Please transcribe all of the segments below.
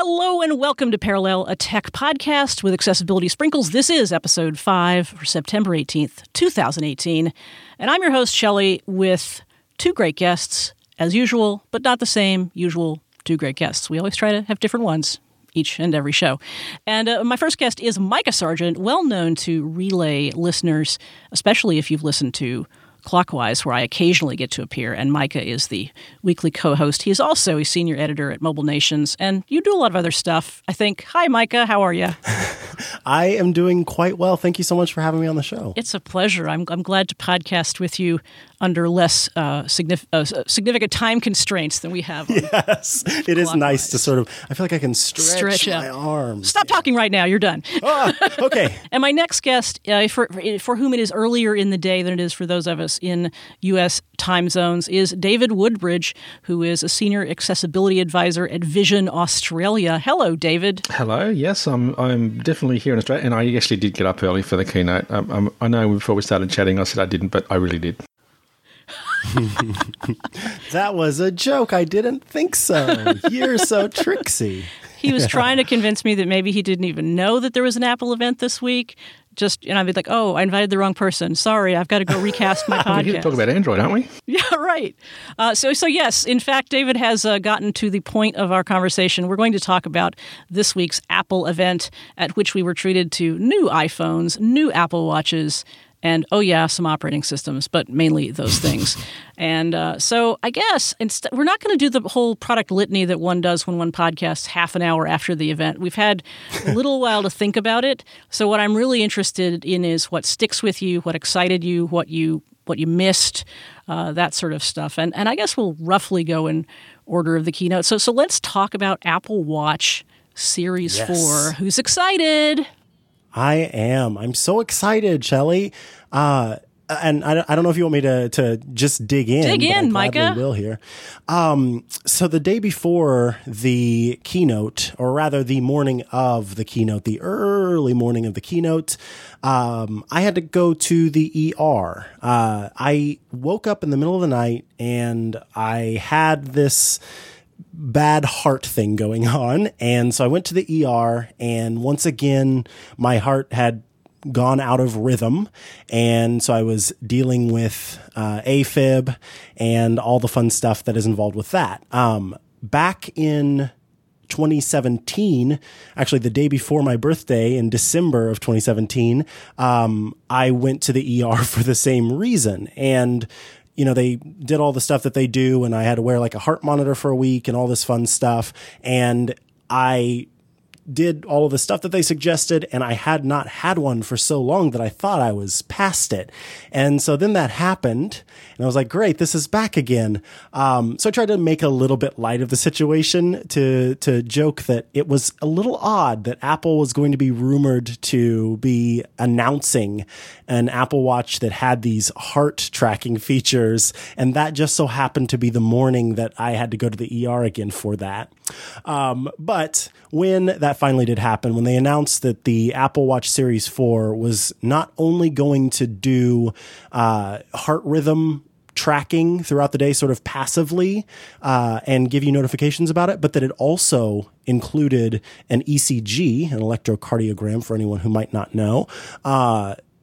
Hello and welcome to Parallel, a tech podcast with accessibility sprinkles. This is episode 5 for September 18th, 2018. And I'm your host, Shelley, with two great guests, as usual, but not the same usual two great guests. We always try to have different ones each and every show. And my first guest is Micah Sargent, well known to Relay listeners, especially if you've listened to Clockwise, where I occasionally get to appear, and Micah is the weekly co-host. He is also a senior editor at Mobile Nations, and you do a lot of other stuff, I think. Hi, Micah. How are you? I am doing quite well. Thank you so much for having me on the show. It's a pleasure. I'm glad to podcast with you under less significant time constraints than we have. Yes, it is nice to sort of, I feel like I can stretch my arms. Stop talking right now. You're done. Ah, okay. And my next guest, for whom it is earlier in the day than it is for those of us in U.S. time zones, is David Woodbridge, who is a senior accessibility advisor at Vision Australia. Hello, David. Hello. Yes, I'm definitely here in Australia, and I actually did get up early for the keynote. I know before we started chatting, I said I didn't, but I really did. That was a joke. I didn't think so. You're so tricksy. He was trying to convince me that maybe he didn't even know that there was an Apple event this week. And I'd be like, oh, I invited the wrong person. Sorry, I've got to go recast my podcast. We're here to talk about Android, aren't we? Yeah, right. So yes, in fact, David has gotten to the point of our conversation. We're going to talk about this week's Apple event, at which we were treated to new iPhones, new Apple Watches, and, oh, yeah, some operating systems, but mainly those things. And so I guess we're not going to do the whole product litany that one does when one podcasts half an hour after the event. We've had a little while to think about it. So what I'm really interested in is what sticks with you, what excited you, what you missed, that sort of stuff. And I guess we'll roughly go in order of the keynote. So let's talk about Apple Watch Series 4. Who's excited? I am. I'm so excited, Shelley. And I don't know if you want me to just dig in. Dig in, Micah. Will here. So the day before the keynote, or rather the morning of the keynote, the early morning of the keynote, I had to go to the ER. I woke up in the middle of the night and I had this bad heart thing going on. And so I went to the ER, and once again, my heart had gone out of rhythm. And so I was dealing with AFib and all the fun stuff that is involved with that. Back in 2017, actually the day before my birthday in December of 2017, I went to the ER for the same reason. And you know, they did all the stuff that they do, and I had to wear like a heart monitor for a week and all this fun stuff. And I did all of the stuff that they suggested, and I had not had one for so long that I thought I was past it. And so then that happened, and I was like, great, this is back again. So I tried to make a little bit light of the situation to joke that it was a little odd that Apple was going to be rumored to be announcing an Apple Watch that had these heart tracking features. And that just so happened to be the morning that I had to go to the ER again for that. But when that finally did happen, when they announced that the Apple Watch Series 4 was not only going to do heart rhythm tracking throughout the day sort of passively and give you notifications about it, but that it also included an ECG, an electrocardiogram for anyone who might not know,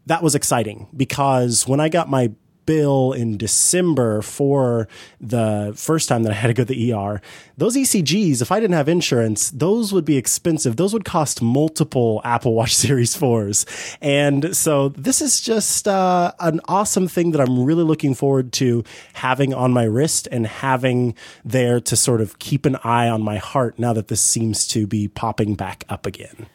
that was exciting, because when I got my bill in December for the first time that I had to go to the ER, those ECGs, if I didn't have insurance, those would be expensive. Those would cost multiple Apple Watch Series 4s. And so this is just an awesome thing that I'm really looking forward to having on my wrist and having there to sort of keep an eye on my heart now that this seems to be popping back up again.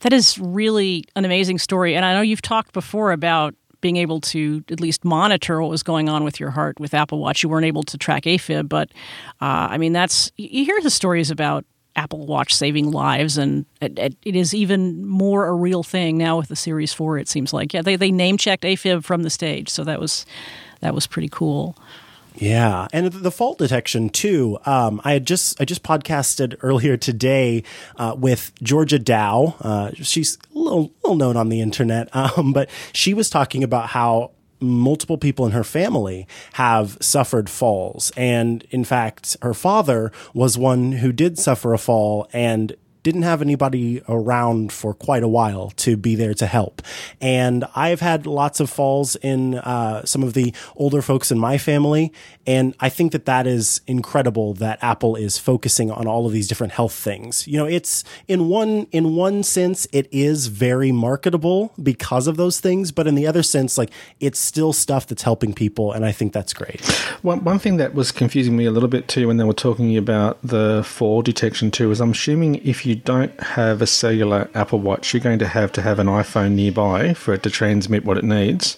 That is really an amazing story. And I know you've talked before about being able to at least monitor what was going on with your heart with Apple Watch. You weren't able to track AFib, but I mean, you hear the stories about Apple Watch saving lives, and it is even more a real thing now with the Series 4, it seems like. Yeah, they name-checked AFib from the stage, so that was pretty cool. Yeah. And the fault detection too. I just podcasted earlier today, with Georgia Dow. She's a little known on the internet. But she was talking about how multiple people in her family have suffered falls. And in fact, her father was one who did suffer a fall and didn't have anybody around for quite a while to be there to help. And I've had lots of falls in some of the older folks in my family. And I think that that is incredible that Apple is focusing on all of these different health things. You know, it's in one sense, it is very marketable because of those things. But in the other sense, like, it's still stuff that's helping people. And I think that's great. One thing that was confusing me a little bit too, when they were talking about the fall detection too, is I'm assuming if you don't have a cellular Apple Watch, you're going to have an iPhone nearby for it to transmit what it needs.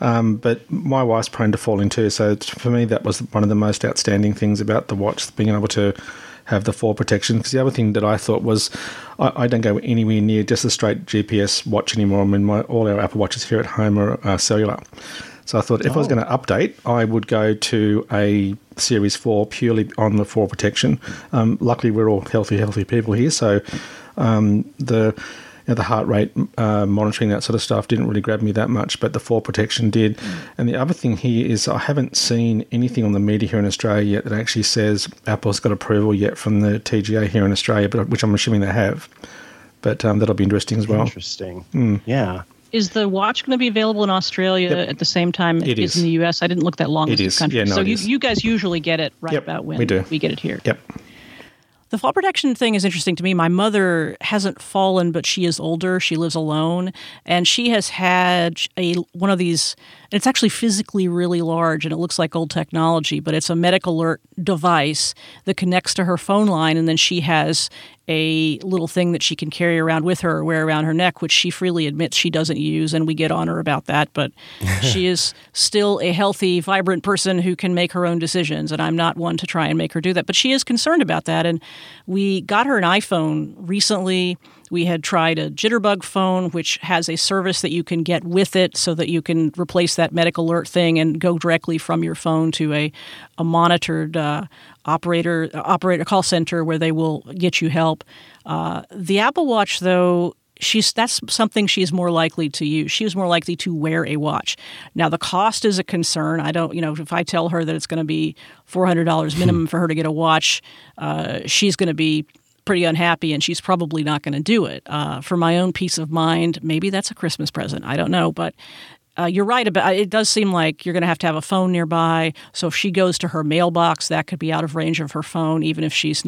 But my wife's prone to falling too, so for me that was one of the most outstanding things about the watch, being able to have the fall protection. Because the other thing that I thought was, I don't go anywhere near just a straight GPS watch anymore. I mean, all our Apple Watches here at home are cellular. So I thought if I was going to update, I would go to a Series 4 purely on the fall protection. Luckily, we're all healthy people here, so the heart rate monitoring, that sort of stuff, didn't really grab me that much, but the fall protection did. And the other thing here is I haven't seen anything on the media here in Australia yet that actually says Apple's got approval yet from the TGA here in Australia, but which I'm assuming they have. But that'll be interesting as well. Interesting. Mm. Yeah. Is the watch going to be available in Australia at the same time it is in the US? I didn't look that long into the country. Yeah, no, so you guys usually get it right about when we get it here. Yep. The fall protection thing is interesting to me. My mother hasn't fallen, but she is older. She lives alone, and she has had one of these. And it's actually physically really large, and it looks like old technology, but it's a medical alert device that connects to her phone line, and then she has a little thing that she can carry around with her or wear around her neck, which she freely admits she doesn't use, and we get on her about that. But she is still a healthy, vibrant person who can make her own decisions, and I'm not one to try and make her do that. But she is concerned about that, and we got her an iPhone recently. We had tried a Jitterbug phone, which has a service that you can get with it so that you can replace that medical alert thing and go directly from your phone to a monitored operator call center where they will get you help. The Apple Watch, though, that's something she's more likely to use. She is more likely to wear a watch. Now, the cost is a concern. I don't, if I tell her that it's going to be $400 minimum for her to get a watch, she's going to be pretty unhappy, and she's probably not going to do it. For my own peace of mind, maybe that's a Christmas present. I don't know, but you're right about it. Does seem like you're going to have a phone nearby. So if she goes to her mailbox, that could be out of range of her phone, even if she's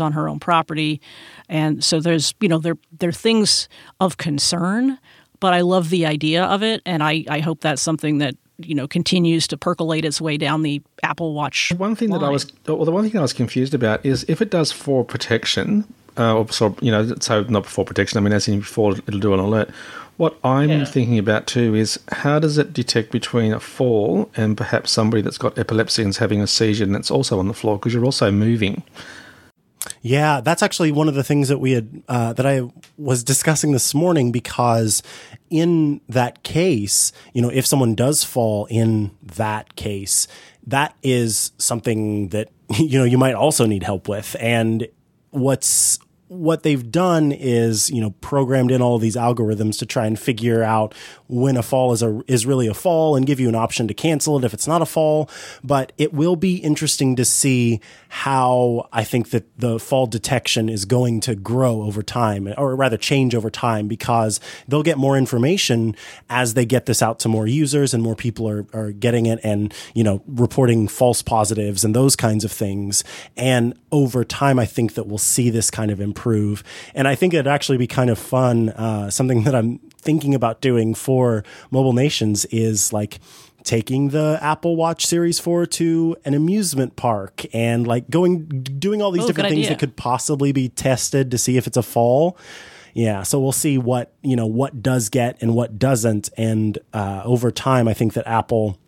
on her own property. And so there's, there are things of concern. But I love the idea of it, and I hope that's something that continues to percolate its way down the Apple Watch. The one thing I was confused about is if it does fall protection, not fall protection. I mean, as in fall, it'll do an alert. What I'm thinking about too is how does it detect between a fall and perhaps somebody that's got epilepsy and is having a seizure and it's also on the floor because you're also moving. Yeah, that's actually one of the things that we had that I was discussing this morning, because in that case, if someone does fall in that case, that is something that, you might also need help with. And what they've done is, programmed in all of these algorithms to try and figure out when a fall is really a fall and give you an option to cancel it if it's not a fall. But it will be interesting to see how I think that the fall detection is going to grow over time, or rather change over time, because they'll get more information as they get this out to more users and more people are getting it and, reporting false positives and those kinds of things. And over time, I think that we'll see this kind of improve. And I think it'd actually be kind of fun. Something that I'm thinking about doing for Mobile Nations is like taking the Apple Watch Series 4 to an amusement park and like doing all these different things that could possibly be tested to see if it's a fall. Yeah. So we'll see what, what does get and what doesn't. And over time, I think that Apple,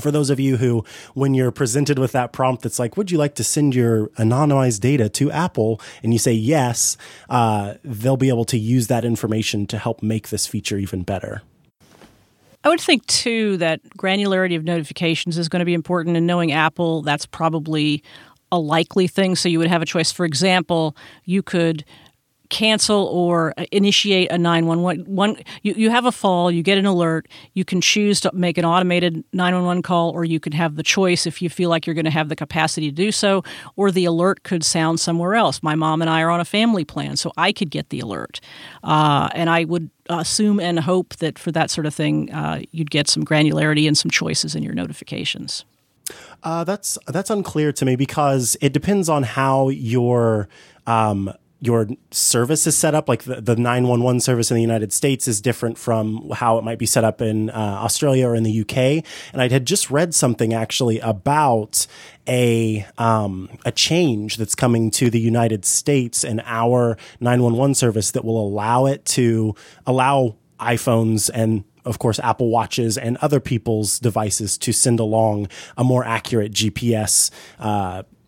for those of you who, when you're presented with that prompt that's like, would you like to send your anonymized data to Apple? And you say yes, they'll be able to use that information to help make this feature even better. I would think, too, that granularity of notifications is going to be important. And knowing Apple, that's probably a likely thing. So you would have a choice. For example, you could cancel or initiate a 911. You have a fall, you get an alert, you can choose to make an automated 911 call, or you could have the choice if you feel like you're going to have the capacity to do so, or the alert could sound somewhere else. My mom and I are on a family plan, so I could get the alert. And I would assume and hope that for that sort of thing, you'd get some granularity and some choices in your notifications. That's unclear to me because it depends on how your service is set up. Like the 911 service in the United States is different from how it might be set up in Australia or in the UK. And I had just read something actually about a change that's coming to the United States in our 911 service that will allow it to allow iPhones and, of course, Apple Watches and other people's devices to send along a more accurate GPS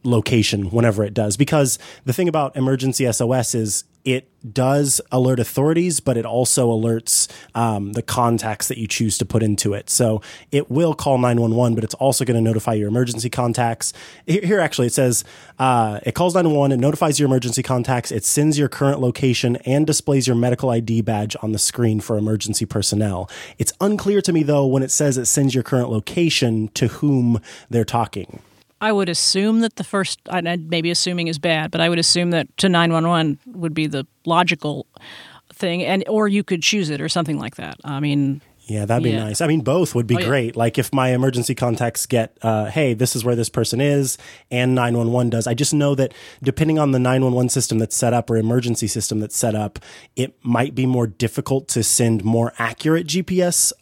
location whenever it does. Because the thing about emergency SOS is it does alert authorities, but it also alerts the contacts that you choose to put into it. So it will call 911, but it's also going to notify your emergency contacts. Here actually, it says it calls 911, it notifies your emergency contacts, it sends your current location, and displays your medical ID badge on the screen for emergency personnel. It's unclear to me, though, when it says it sends your current location to whom they're talking. I would assume that the first, maybe assuming is bad, but I would assume that to 911 would be the logical thing, and or you could choose it or something like that. I mean, yeah, that'd be nice. I mean, both would be great. Yeah. Like if my emergency contacts get, hey, this is where this person is, and 911 does. I just know that depending on the 911 system that's set up or emergency system that's set up, it might be more difficult to send more accurate GPS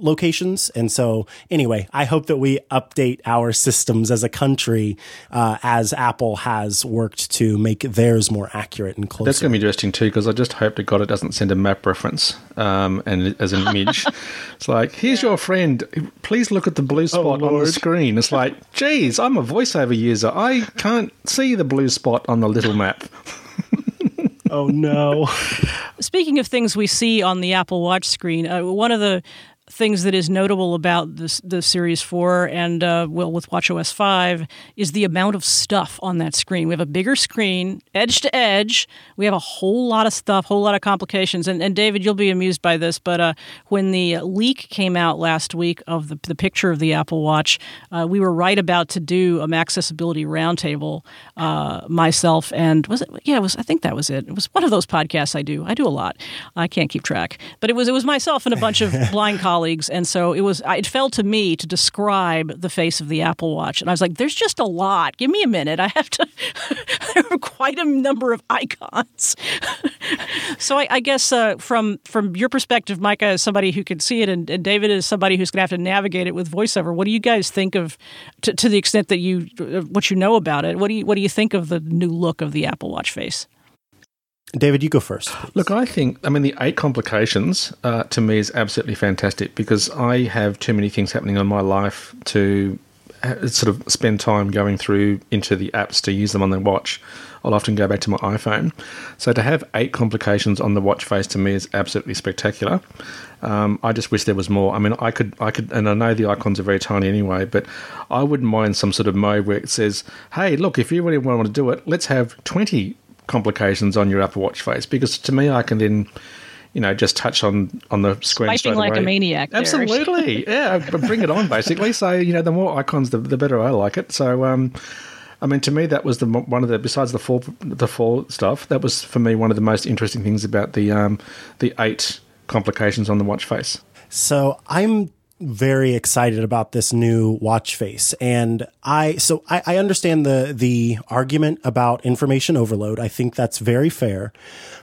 locations. And so anyway, I hope that we update our systems as a country as Apple has worked to make theirs more accurate and closer. That's going to be interesting too, because I just hope to God it doesn't send a map reference and as an image. It's like, here's your friend. Please look at the blue spot on the screen. It's like, geez, I'm a voiceover user. I can't see the blue spot on the little map. Oh, no. Speaking of things we see on the Apple Watch screen, one of the things that is notable about the Series 4 and with watchOS 5 is the amount of stuff on that screen. We have a bigger screen, edge to edge. We have a whole lot of stuff, whole lot of complications. And David, you'll be amused by this, but when the leak came out last week of the picture of the Apple Watch, we were right about to do an accessibility roundtable. Myself and I think that was it. It was one of those podcasts I do. I do a lot. I can't keep track, but it was myself and a bunch of blind colleagues. And so it fell to me to describe the face of the Apple Watch. And I was like, there's just a lot. Give me a minute. I have to – there are quite a number of icons. So I guess from your perspective, Micah, as somebody who can see it, and David is somebody who's going to have to navigate it with voiceover, what do you guys think of – to the extent that you – what you know about it, what do you think of the new look of the Apple Watch face? David, you go first, please. Look, the 8 complications to me is absolutely fantastic because I have too many things happening in my life to sort of spend time going through into the apps to use them on the watch. I'll often go back to my iPhone. So to have 8 complications on the watch face to me is absolutely spectacular. I just wish there was more. I mean, I could, and I know the icons are very tiny anyway, but I wouldn't mind some sort of mode where it says, hey, look, if you really want to do it, let's have 20 complications on your Apple Watch face, because to me I can then, just touch on the screen straight away. Swiping like a maniac. Absolutely, yeah. Bring it on, basically. So the more icons, the better I like it. So, to me that was besides the four stuff, that was for me one of the most interesting things about the 8 complications on the watch face. So I'm very excited about this new watch face. And I understand the argument about information overload. I think that's very fair.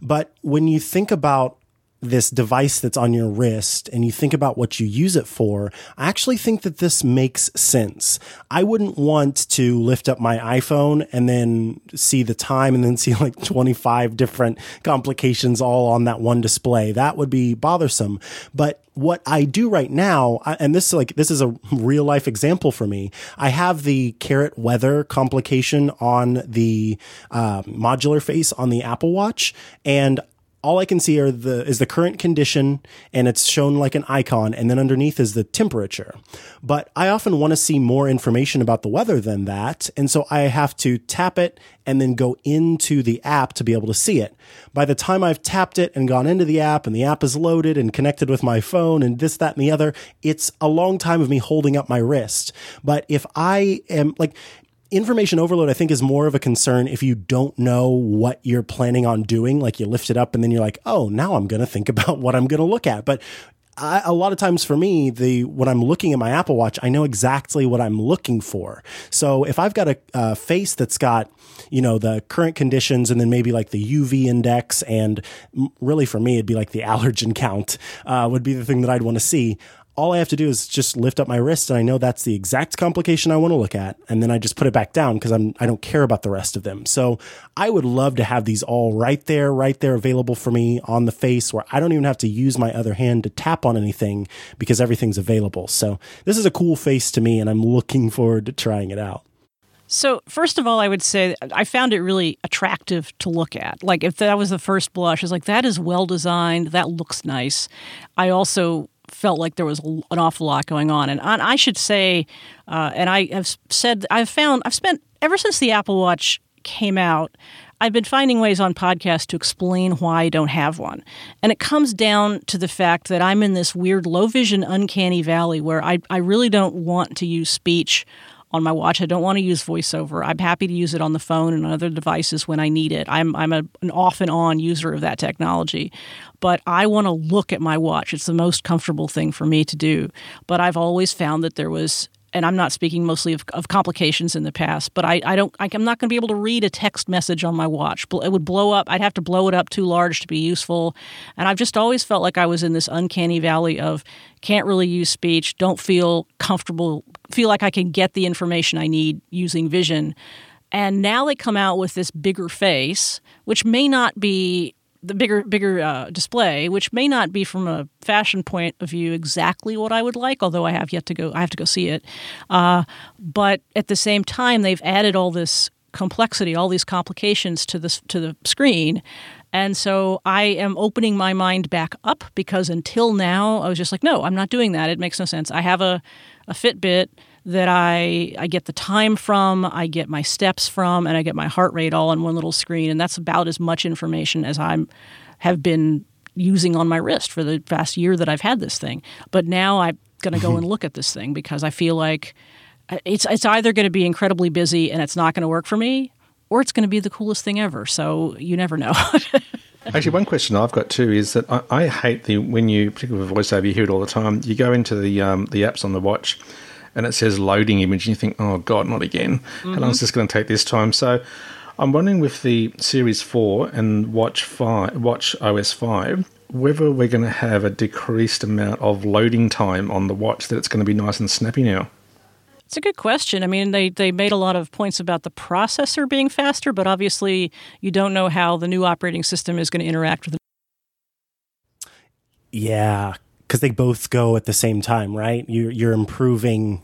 But when you think about this device that's on your wrist and you think about what you use it for, I actually think that this makes sense. I wouldn't want to lift up my iPhone and then see the time and then see like 25 different complications all on that one display. That would be bothersome. But what I do right now, and this is a real life example for me. I have the Carrot weather complication on the modular face on the Apple Watch, and all I can see are is the current condition, and it's shown like an icon, and then underneath is the temperature. But I often want to see more information about the weather than that, and so I have to tap it and then go into the app to be able to see it. By the time I've tapped it and gone into the app, and the app is loaded and connected with my phone and this, that, and the other, it's a long time of me holding up my wrist. But if I am like... Information overload, I think, is more of a concern if you don't know what you're planning on doing. Like, you lift it up and then you're like, oh, now I'm going to think about what I'm going to look at. But a lot of times for me, when I'm looking at my Apple Watch, I know exactly what I'm looking for. So if I've got a face that's got, you know, the current conditions and then maybe like the UV index, and really for me, it'd be like the allergen count would be the thing that I'd want to see. All I have to do is just lift up my wrist, and I know that's the exact complication I want to look at. And then I just put it back down because I don't care about the rest of them. So I would love to have these all right there available for me on the face, where I don't even have to use my other hand to tap on anything because everything's available. So this is a cool face to me, and I'm looking forward to trying it out. So first of all, I would say I found it really attractive to look at. Like, if that was the first blush, it's like, that is well designed. That looks nice. I also felt like there was an awful lot going on. And I should say, and I have said, ever since the Apple Watch came out, I've been finding ways on podcasts to explain why I don't have one. And it comes down to the fact that I'm in this weird low vision, uncanny valley where I really don't want to use speech on my watch. I don't want to use VoiceOver. I'm happy to use it on the phone and on other devices when I need it. I'm an off and on user of that technology. But I want to look at my watch. It's the most comfortable thing for me to do. But I've always found that there was, and I'm not speaking mostly of complications in the past, but I'm not going to be able to read a text message on my watch. It would blow up. I'd have to blow it up too large to be useful. And I've just always felt like I was in this uncanny valley of can't really use speech, don't feel comfortable, feel like I can get the information I need using vision. And now they come out with this bigger face, which may not be the bigger display, which may not be from a fashion point of view exactly what I would like, although I have to go see it. But at the same time, they've added all this complexity, all these complications to the screen. And so I am opening my mind back up, because until now I was just like, no, I'm not doing that. It makes no sense. I have a Fitbit that I get the time from, I get my steps from, and I get my heart rate all on one little screen. And that's about as much information as I have been using on my wrist for the past year that I've had this thing. But now I'm going to go and look at this thing because I feel like it's either going to be incredibly busy and it's not going to work for me, or it's going to be the coolest thing ever. So you never know. Actually, one question I've got too is that I hate when you, particularly with VoiceOver, you hear it all the time, you go into the apps on the watch, and it says loading image, and you think, oh, God, not again. Mm-hmm. How long is this going to take this time? So I'm wondering with the Series 4 and Watch OS 5, whether we're going to have a decreased amount of loading time on the watch, that it's going to be nice and snappy now. It's a good question. I mean, they made a lot of points about the processor being faster, but obviously you don't know how the new operating system is going to interact with them. Yeah, because they both go at the same time, right? You're improving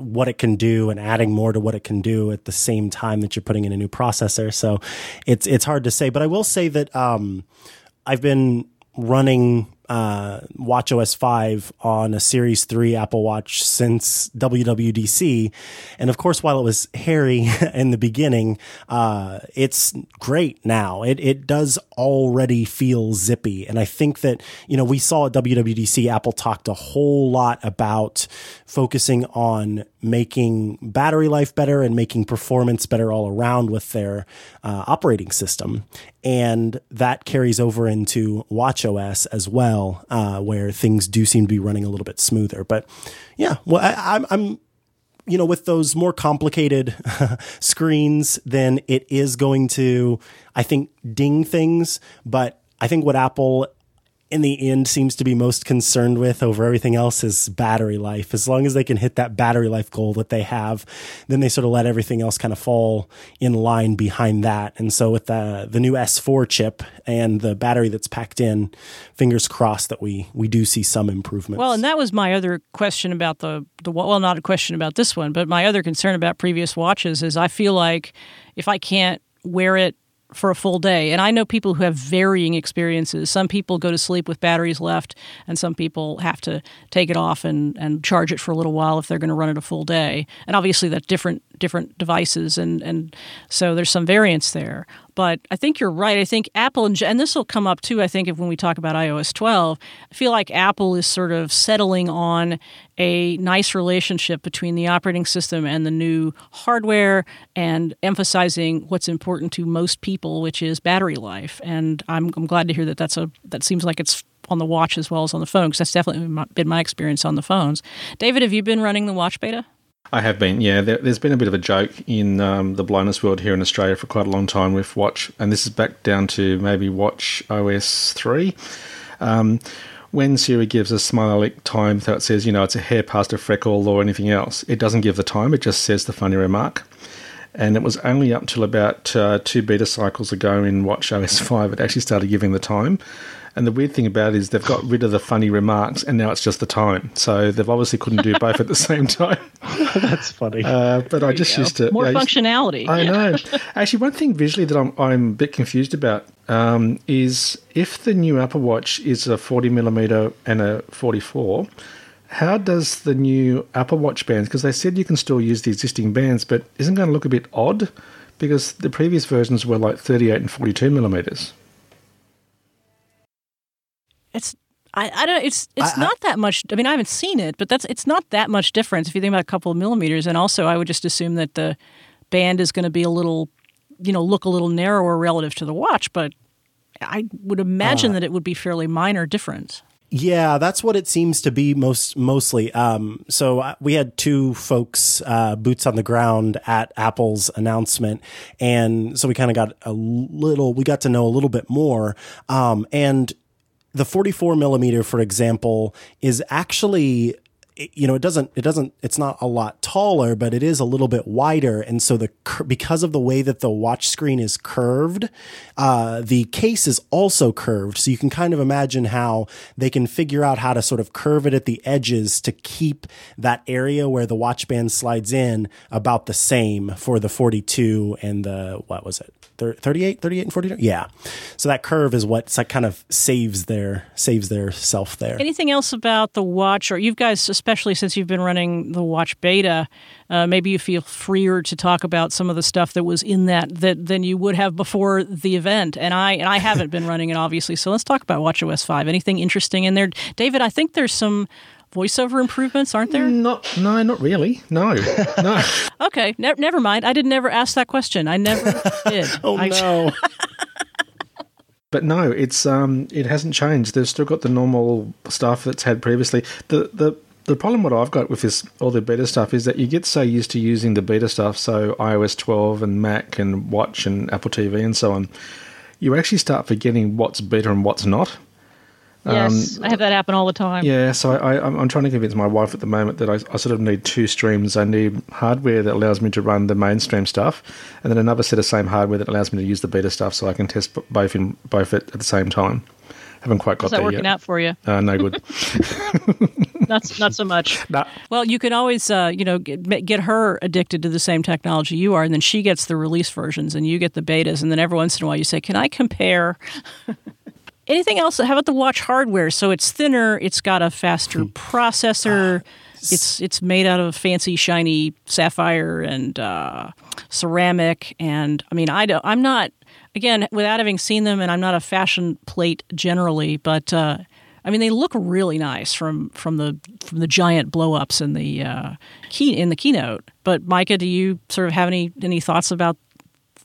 what it can do and adding more to what it can do at the same time that you're putting in a new processor. So it's hard to say. But I will say that I've been running watchOS 5 on a Series 3 Apple Watch since WWDC. And of course, while it was hairy in the beginning, it's great now. It does already feel zippy. And I think that, you know, we saw at WWDC, Apple talked a whole lot about focusing on making battery life better and making performance better all around with their operating system. And that carries over into watchOS as well, where things do seem to be running a little bit smoother. But yeah, well, I'm you know, with those more complicated screens, then it is going to, I think, ding things. But I think what Apple in the end seems to be most concerned with over everything else is battery life. As long as they can hit that battery life goal that they have, then they sort of let everything else kind of fall in line behind that. And so with the new S4 chip and the battery that's packed in, fingers crossed that we do see some improvements. Well, and that was my other question about well, not a question about this one, but my other concern about previous watches is I feel like if I can't wear it for a full day. And I know people who have varying experiences. Some people go to sleep with batteries left, and some people have to take it off and charge it for a little while if they're going to run it a full day. And obviously that's different devices, and so there's some variance there. But I think you're right. I think Apple, and this will come up too, I think, when we talk about iOS 12, I feel like Apple is sort of settling on a nice relationship between the operating system and the new hardware and emphasizing what's important to most people, which is battery life. And I'm glad to hear that that seems like it's on the watch as well as on the phone, because that's definitely been my experience on the phones. David, have you been running the watch beta? I have been, yeah. There's been a bit of a joke in the blindness world here in Australia for quite a long time with watch, and this is back down to maybe watch OS 3. When Siri gives a smiley time, so it says, it's a hair past a freckle or anything else, it doesn't give the time, it just says the funny remark. And it was only up till about two beta cycles ago in watch OS 5 it actually started giving the time. And the weird thing about it is they've got rid of the funny remarks, and now it's just the time. So they've obviously couldn't do both at the same time. That's funny. But I just used to... More functionality. I know. Actually, one thing visually that I'm a bit confused about is if the new Apple Watch is a 40mm and a 44, how does the new Apple Watch bands... Because they said you can still use the existing bands, but isn't it going to look a bit odd? Because the previous versions were like 38 and 42mm. It's not that much. I mean, I haven't seen it, but it's not that much difference if you think about a couple of millimeters. And also, I would just assume that the band is going to be a little, look a little narrower relative to the watch. But I would imagine that it would be fairly minor difference. Yeah, that's what it seems to be mostly. So we had two folks, boots on the ground at Apple's announcement. And so we kind of got we got to know a little bit more. And the 44mm, for example, is actually, it's not a lot taller, but it is a little bit wider. And so because of the way that the watch screen is curved, the case is also curved. So you can kind of imagine how they can figure out how to sort of curve it at the edges to keep that area where the watch band slides in about the same for the 42 and the, 38 and 42. Yeah. So that curve is what kind of saves their self there. Anything else about the watch, or you guys, especially since you've been running the watch beta, maybe you feel freer to talk about some of the stuff that was in that than you would have before the event. And I haven't been running it, obviously. So let's talk about watchOS 5. Anything interesting in there? David, I think there's some voiceover improvements, aren't there? Not really. No. Okay, never mind. I didn't ever ask that question. I never did. No. But no, it's it hasn't changed. They've still got the normal stuff that's had previously. The problem what I've got with this, all the beta stuff, is that you get so used to using the beta stuff, so iOS 12 and Mac and Watch and Apple TV and so on, you actually start forgetting what's beta and what's not. Yes, I have that happen all the time. Yeah, so I'm trying to convince my wife at the moment that I sort of need two streams. I need hardware that allows me to run the mainstream stuff, and then another set of same hardware that allows me to use the beta stuff, so I can test both at the same time. Haven't quite got there yet. How's that working out for you? No good. Not so much. Nah. Well, you can always, get her addicted to the same technology you are, and then she gets the release versions, and you get the betas, and then every once in a while you say, "Can I compare?" Anything else? How about the watch hardware? So it's thinner. It's got a faster processor. It's made out of fancy, shiny sapphire and ceramic. And I mean, I'm not, again, without having seen them, and I'm not a fashion plate generally, but I mean, they look really nice from the giant blow-ups in the in the keynote. But Micah, do you sort of have any thoughts about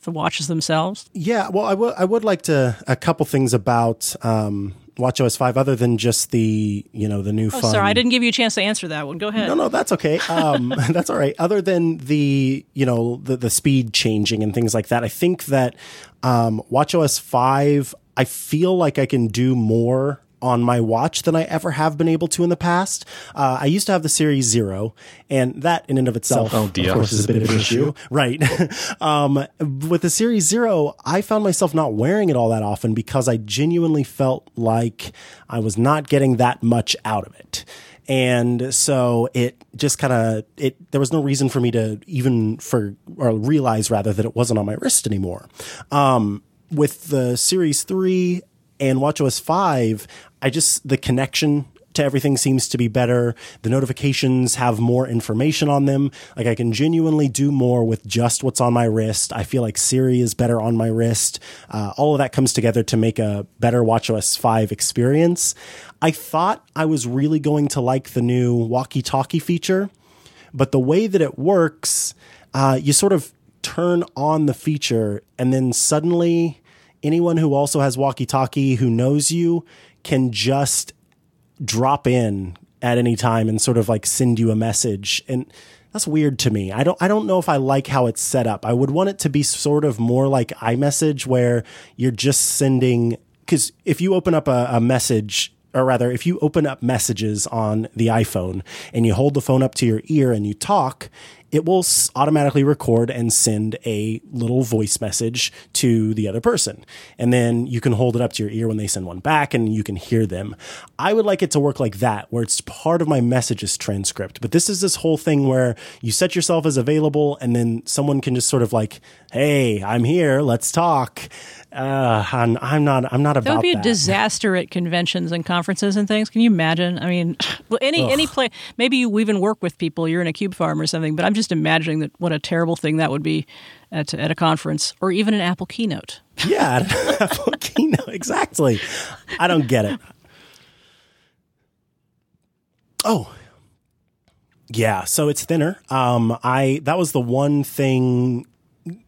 the watches themselves? Yeah, well, I would like to a couple things about watchOS 5 other than just the, the new fun. Sorry, I didn't give you a chance to answer that one. Go ahead. No, that's okay. That's all right. Other than the, the speed changing and things like that, I think that watchOS 5, I feel like I can do more on my watch than I ever have been able to in the past. I used to have the Series 0, and that in and of itself, of course, is a bit of an issue. Right. With the Series 0, I found myself not wearing it all that often because I genuinely felt like I was not getting that much out of it. And so it just kind of, there was no reason for me to even realize rather that it wasn't on my wrist anymore. with the Series 3 and WatchOS 5, the connection to everything seems to be better. The notifications have more information on them. Like, I can genuinely do more with just what's on my wrist. I feel like Siri is better on my wrist. All of that comes together to make a better WatchOS 5 experience. I thought I was really going to like the new walkie-talkie feature, but the way that it works, you sort of turn on the feature and then suddenly anyone who also has walkie-talkie who knows you can just drop in at any time and sort of like send you a message. And that's weird to me. I don't know if I like how it's set up. I would want it to be sort of more like iMessage, where you're just sending, because if you open up a message, or rather if you open up messages on the iPhone and you hold the phone up to your ear and you talk, it will automatically record and send a little voice message to the other person. And then you can hold it up to your ear when they send one back and you can hear them. I would like it to work like that, where it's part of my messages transcript. But this is this whole thing where you set yourself as available and then someone can just sort of like, hey, I'm here, let's talk. I'm not about that. That would be a disaster at conventions and conferences and things. Can you imagine? I mean, any place, maybe you even work with people, you're in a cube farm or something, but I'm just imagining that what a terrible thing that would be at a conference or even an Apple keynote. Yeah, an Apple keynote, exactly. I don't get it. Oh, yeah. So it's thinner. That was the one thing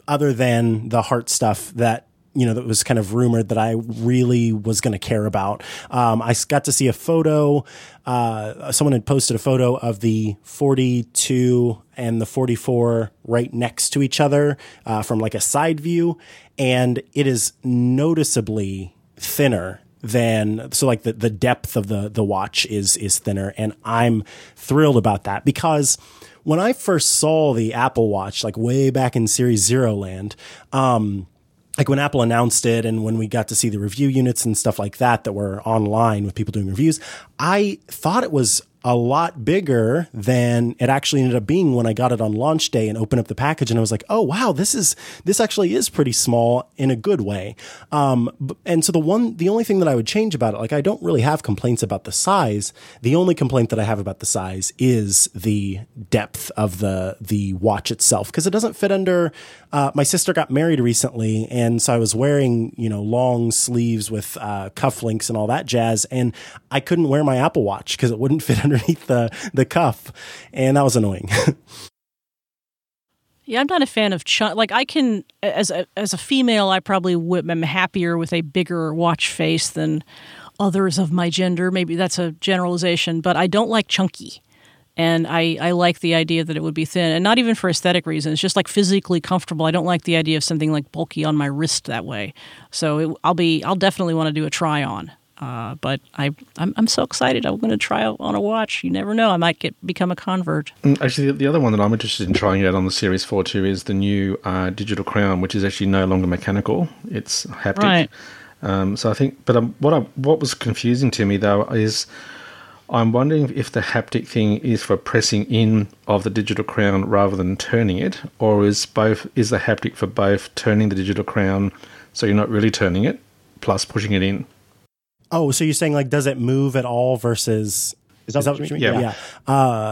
other than the heart stuff that, you know, that was kind of rumored that I really was going to care about. I got to see a photo. Someone had posted a photo of the 42 and the 44 right next to each other from like a side view. And it is noticeably thinner than, so like the depth of the watch is thinner. And I'm thrilled about that, because when I first saw the Apple Watch, like way back in Series 0 land, like when Apple announced it and when we got to see the review units and stuff like that that were online with people doing reviews, I thought it was a lot bigger than it actually ended up being when I got it on launch day and opened up the package. And I was like, oh, wow, this actually is pretty small in a good way. And so the only thing that I would change about it, like I don't really have complaints about the size. The only complaint that I have about the size is the depth of the watch itself, because it doesn't fit under. My sister got married recently, and so I was wearing, you know, long sleeves with cufflinks and all that jazz, and I couldn't wear my Apple Watch because it wouldn't fit underneath the cuff, and that was annoying. Yeah, I'm not a fan of like I can, as a female, I probably am happier with a bigger watch face than others of my gender. Maybe that's a generalization, but I don't like chunky. And I like the idea that it would be thin, and not even for aesthetic reasons, just like physically comfortable. I don't like the idea of something like bulky on my wrist that way. So I'll definitely want to do a try on. But I'm so excited. I'm going to try out on a watch. You never know. I might become a convert. Actually, the other one that I'm interested in trying out on the Series 4 too is the new digital crown, which is actually no longer mechanical. It's haptic. Right. So I think, but what was confusing to me though is, I'm wondering if the haptic thing is for pressing in of the digital crown rather than turning it, or is the haptic for both turning the digital crown so you're not really turning it, plus pushing it in? Oh, so you're saying like, does it move at all versus... Is that what you mean? Yeah.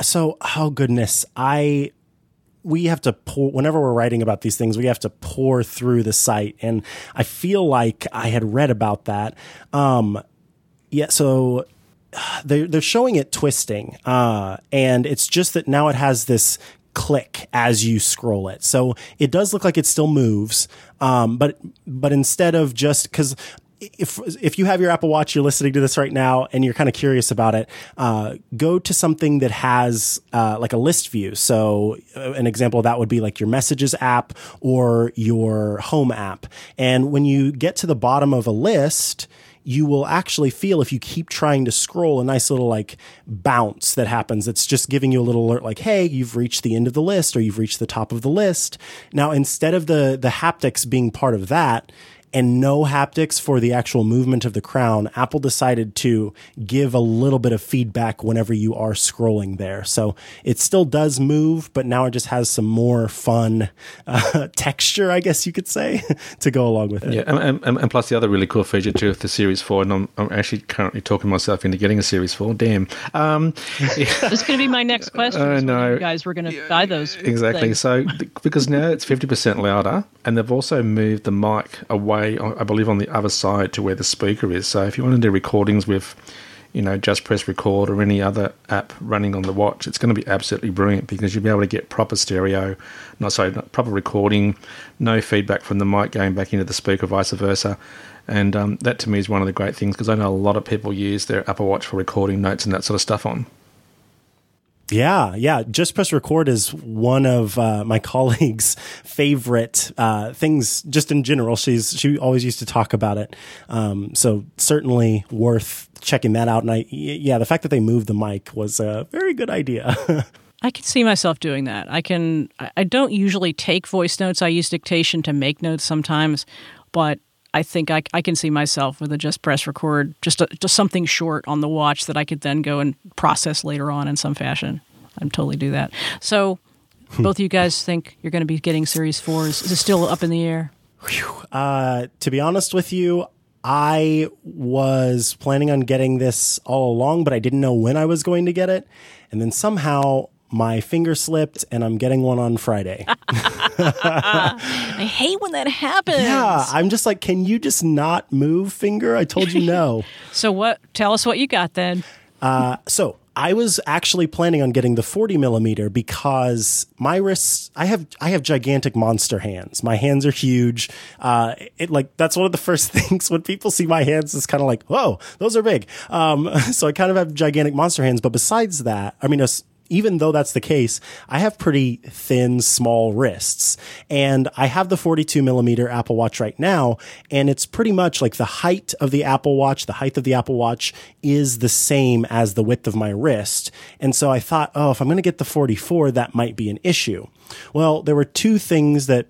So, oh goodness, we have to pour, whenever we're writing about these things, we have to pour through the site. And I feel like I had read about that. So... They're showing it twisting, and it's just that now it has this click as you scroll it. So it does look like it still moves, but instead of just, because if you have your Apple Watch, you're listening to this right now, and you're kind of curious about it, go to something that has like a list view. So an example of that would be like your Messages app or your Home app. And when you get to the bottom of a list, you will actually feel, if you keep trying to scroll, a nice little like bounce that happens. It's just giving you a little alert like, hey, you've reached the end of the list, or you've reached the top of the list. Now, instead of the haptics being part of that, and no haptics for the actual movement of the crown, Apple decided to give a little bit of feedback whenever you are scrolling there. So it still does move, but now it just has some more fun texture, I guess you could say, to go along with it. Yeah, and plus the other really cool feature too of the Series 4, and I'm actually currently talking myself into getting a Series 4. Damn. This is going to be my next question. No. You guys were going to buy those. Exactly. Things. So because now it's 50% louder, and they've also moved the mic away, I believe, on the other side to where the speaker is. So if you want to do recordings with, you know, Just Press Record or any other app running on the watch, it's going to be absolutely brilliant because you'll be able to get proper stereo, proper recording, no feedback from the mic going back into the speaker, vice versa. And that to me is one of the great things, because I know a lot of people use their Apple Watch for recording notes and that sort of stuff on. Yeah. Just Press Record is one of my colleagues' favorite things, just in general. She always used to talk about it. So certainly worth checking that out. And the fact that they moved the mic was a very good idea. I can see myself doing that. I don't usually take voice notes. I use dictation to make notes sometimes, but I think I can see myself with a Just Press Record, just something short on the watch that I could then go and process later on in some fashion. I'd totally do that. So both of you guys think you're going to be getting Series 4s. Is it still up in the air? To be honest with you, I was planning on getting this all along, but I didn't know when I was going to get it. And then somehow my finger slipped, and I'm getting one on Friday. I hate when that happens. Yeah, I'm just like, can you just not move, finger? I told you no. So tell us what you got then. So I was actually planning on getting the 40 millimeter because my wrists, I have gigantic monster hands. My hands are huge. That's one of the first things when people see my hands is kind of like, whoa, those are big. So I kind of have gigantic monster hands. But besides that, I mean, even though that's the case, I have pretty thin, small wrists, and I have the 42 millimeter Apple Watch right now. And it's pretty much like the height of the Apple Watch is the same as the width of my wrist. And so I thought, if I'm going to get the 44, that might be an issue. Well, there were two things that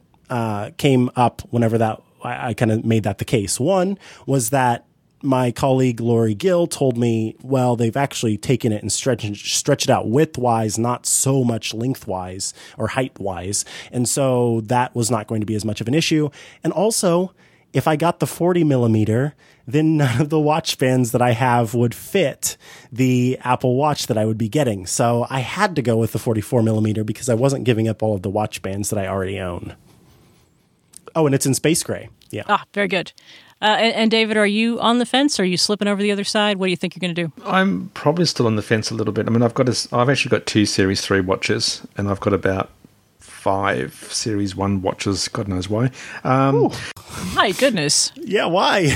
came up whenever that I kind of made that the case. One was that my colleague Lori Gill told me, well, they've actually taken it and stretched it out width-wise, not so much length-wise or height-wise. And so that was not going to be as much of an issue. And also, if I got the 40 millimeter, then none of the watch bands that I have would fit the Apple Watch that I would be getting. So I had to go with the 44 millimeter because I wasn't giving up all of the watch bands that I already own. Oh, and it's in space gray. Yeah. Ah, very good. And David, are you on the fence? Are you slipping over the other side? What do you think you're going to do? I'm probably still on the fence a little bit. I mean, I've actually got two Series 3 watches, and I've got about five Series 1 watches. God knows why. My goodness. Yeah, why?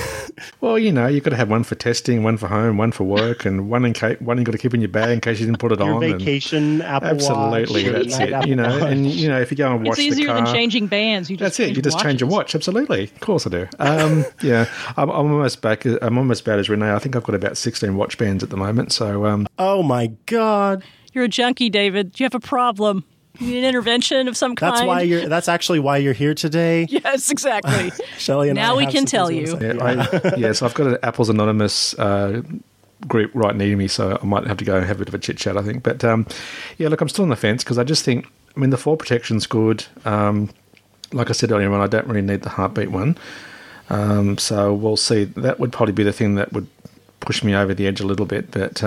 Well, you know, you've got to have one for testing, one for home, one for work, and one you've got to keep in your bag in case you didn't put it on. Your vacation Apple Watch. Absolutely, that's it. Apple Watch. And you know, if you go and watch the car, it's easier than changing bands. You just change your watch. Absolutely, of course I do. I'm almost back. I'm almost bad as Renee. I think I've got about 16 watch bands at the moment. So, oh my God, you're a junkie, David. You have a problem. You need an intervention of some kind. That's actually why you're here today. Yes, exactly. Shelley and now we can tell you. So I've got an Apple's Anonymous group right near me, so I might have to go and have a bit of a chit chat, I think. But I'm still on the fence because I just think, I mean, the fall protection's good. Like I said earlier on, I don't really need the heartbeat one. So we'll see. That would probably be the thing that would push me over the edge a little bit, but.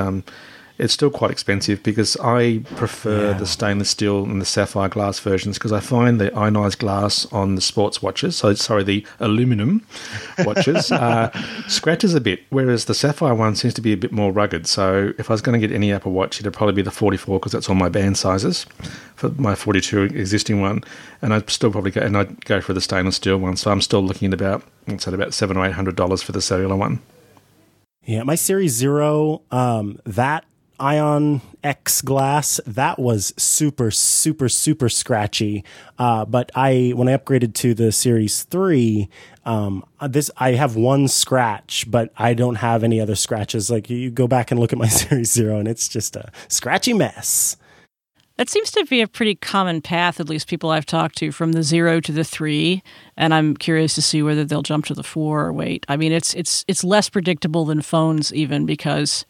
It's still quite expensive because I prefer the stainless steel and the sapphire glass versions because I find the ionized glass on the the aluminum watches, scratches a bit, whereas the sapphire one seems to be a bit more rugged. So if I was going to get any Apple Watch, it'd probably be the 44 because that's all my band sizes for my 42 existing one. And I'd still probably go for the stainless steel one. So I'm still looking at about $700 or $800 for the cellular one. Yeah, my Series 0, that Ion X glass, that was super, super, super scratchy. But when I upgraded to the Series 3, I have one scratch, but I don't have any other scratches. Like you go back and look at my Series 0 and it's just a scratchy mess. That seems to be a pretty common path, at least people I've talked to, from the 0 to the 3. And I'm curious to see whether they'll jump to the 4 or wait. I mean, it's less predictable than phones even, because,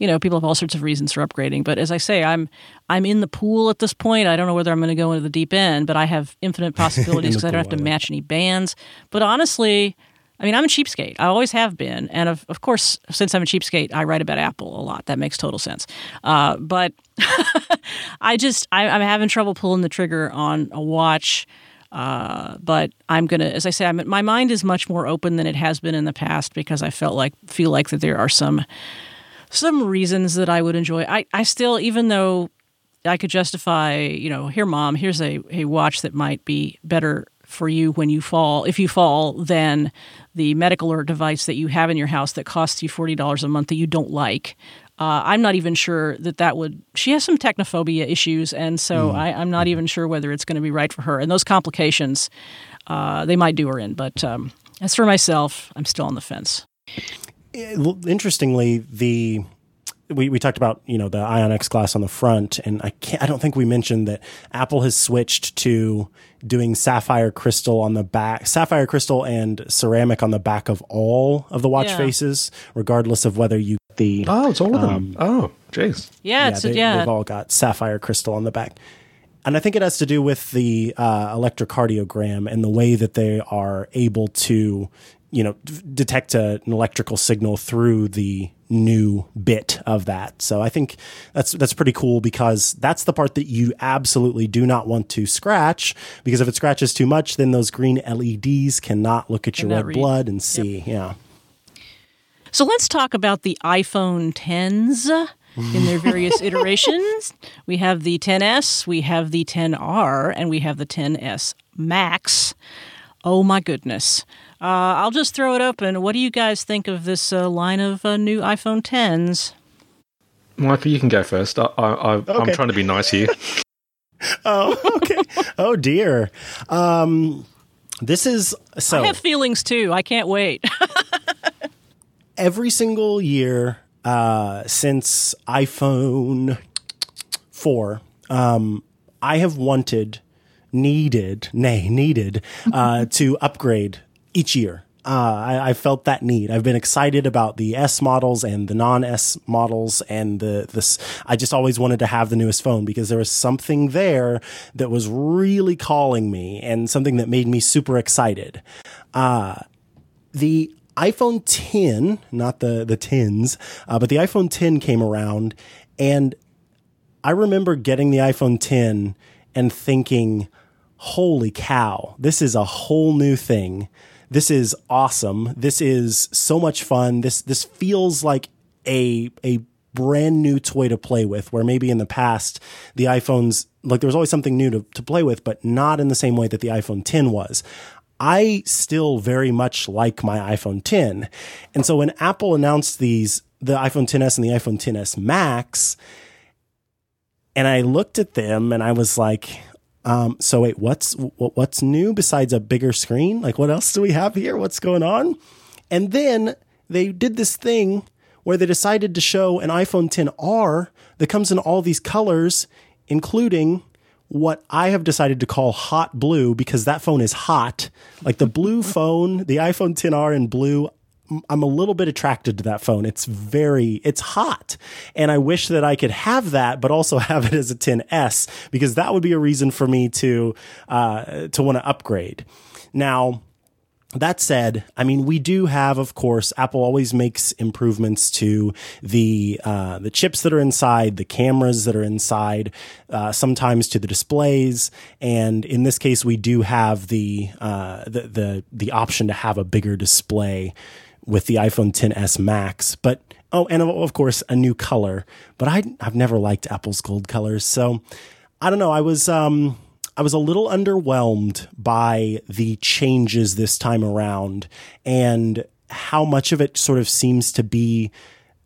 you know, people have all sorts of reasons for upgrading. But as I say, I'm in the pool at this point. I don't know whether I'm going to go into the deep end, but I have infinite possibilities because I don't have to match any bands. But honestly, I mean, I'm a cheapskate. I always have been. And of course, since I'm a cheapskate, I write about Apple a lot. That makes total sense. But I'm having trouble pulling the trigger on a watch. But I'm going to, as I say, my mind is much more open than it has been in the past, because I feel like that there are some reasons that I would enjoy. I still, even though I could justify, you know, here, Mom, here's a watch that might be better for you when you fall, if you fall, than the medical alert device that you have in your house that costs you $40 a month that you don't like. I'm not even sure that would – she has some technophobia issues, and so I'm not even sure whether it's going to be right for her. And those complications, they might do her in. But as for myself, I'm still on the fence. Interestingly, we talked about, you know, the IONX glass on the front, and I don't think we mentioned that Apple has switched to doing sapphire crystal on the back, sapphire crystal and ceramic on the back of all of the watch faces, regardless of whether you get the it's all of them. Oh, jeez, they've all got sapphire crystal on the back. And I think it has to do with the electrocardiogram and the way that they are able to, you know, detect an electrical signal through the new bit of that. So I think that's pretty cool, because that's the part that you absolutely do not want to scratch, because if it scratches too much, then those green LEDs cannot look at your red blood and see. Yep. Yeah. So let's talk about the iPhone 10s. In their various iterations, we have the 10S, we have the 10R, and we have the 10S Max. Oh my goodness. I'll just throw it open. What do you guys think of this line of new iPhone 10s? Micah, you can go first. Okay. I'm trying to be nice here. Oh, okay. Oh, dear. This is... so. I have feelings, too. I can't wait. Every single year... since iPhone 4, I have needed to upgrade each year. I felt that need. I've been excited about the S models and the non-S models, and I just always wanted to have the newest phone, because there was something there that was really calling me, and something that made me super excited. The iPhone 10, not the 10s, but the iPhone 10 came around, and I remember getting the iPhone 10 and thinking, holy cow, this is a whole new thing. This is awesome. This is so much fun. This feels like a brand new toy to play with, where maybe in the past the iPhones, like, there was always something new to play with, but not in the same way that the iPhone 10 was. I still very much like my iPhone 10. And so when Apple announced the iPhone XS and the iPhone XS Max, and I looked at them and I was like, so wait, what's new besides a bigger screen? Like, what else do we have here? What's going on? And then they did this thing where they decided to show an iPhone XR that comes in all these colors, including what I have decided to call hot blue, because that phone is hot. Like the blue phone, the iPhone XR in blue, I'm a little bit attracted to that phone. It's hot. And I wish that I could have that, but also have it as a 10S, because that would be a reason for me to want to upgrade. Now, that said, I mean, we do have, of course, Apple always makes improvements to the chips that are inside, the cameras that are inside, sometimes to the displays, and in this case, we do have the option to have a bigger display with the iPhone XS Max. But and of course, a new color. But I've never liked Apple's gold colors, so I don't know. I was a little underwhelmed by the changes this time around, and how much of it sort of seems to be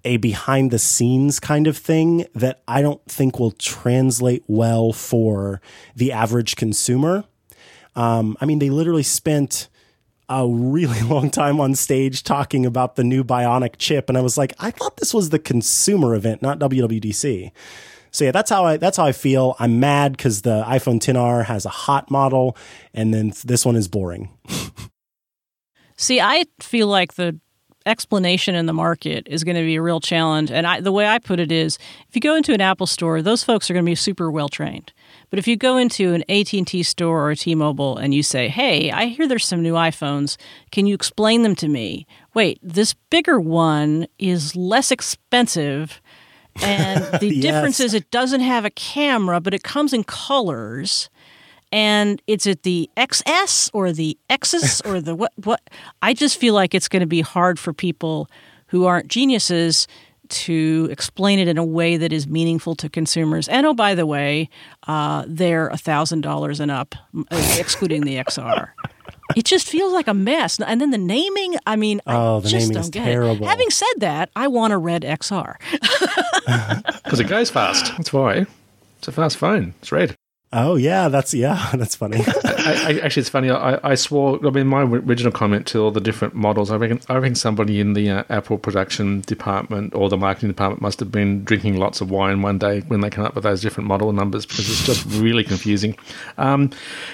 a behind the scenes kind of thing that I don't think will translate well for the average consumer. I mean, they literally spent a really long time on stage talking about the new Bionic chip. And I was like, I thought this was the consumer event, not WWDC. So yeah, that's how I feel. I'm mad because the iPhone XR has a hot model, and then this one is boring. See, I feel like the explanation in the market is going to be a real challenge. And the way I put it is, if you go into an Apple store, those folks are going to be super well-trained. But if you go into an AT&T store or a T-Mobile and you say, hey, I hear there's some new iPhones. Can you explain them to me? Wait, this bigger one is less expensive. And the yes. difference is it doesn't have a camera, but it comes in colors. And it's at the XS or the Xs or the what? I just feel like it's going to be hard for people who aren't geniuses to explain it in a way that is meaningful to consumers. And oh, by the way, they're $1,000 and up, excluding the XR. It just feels like a mess. And then the naming, I mean, I just don't get it. Having said that, I want a red XR. Because it goes fast. That's why. It's a fast phone. It's red. Oh, that's funny. Actually, it's funny. I swore, I mean, my original comment to all the different models, I reckon somebody in the Apple production department or the marketing department must have been drinking lots of wine one day when they come up with those different model numbers, because it's just really confusing.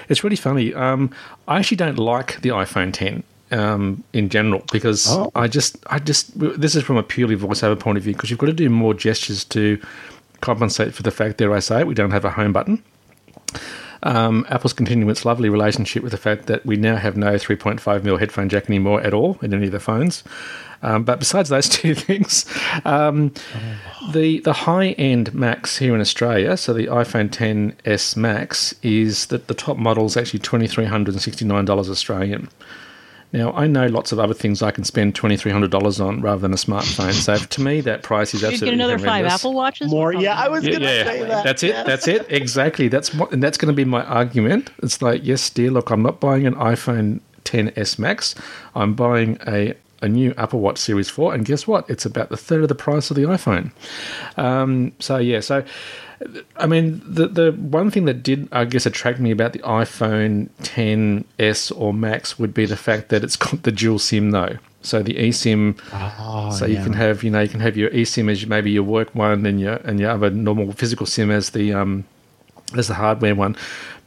It's really funny. I actually don't like the iPhone X. In general, because I just this is from a purely voiceover point of view, because you've got to do more gestures to compensate for the fact, dare I say it, we don't have a home button. Apple's continuing its lovely relationship with the fact that we now have no 3.5mm headphone jack anymore at all in any of the phones. But besides those two things, the high-end Macs here in Australia, so the iPhone XS Max, is that the top model is actually $2,369 Australian. Now, I know lots of other things I can spend $2,300 on rather than a smartphone. So, to me, that price is absolutely horrendous. You get another 5 Apple Watches? More, yeah, I was going to say that. That's it. Exactly. And that's going to be my argument. It's like, yes, dear, look, I'm not buying an iPhone XS Max. I'm buying a new Apple Watch Series 4. And guess what? It's about the third of the price of the iPhone. So, I mean, the one thing that did, I guess, attract me about the iPhone XS or Max would be the fact that it's got the dual SIM, though. So the eSIM, you can have, you can have your eSIM as maybe your work one and your other normal physical SIM as the hardware one.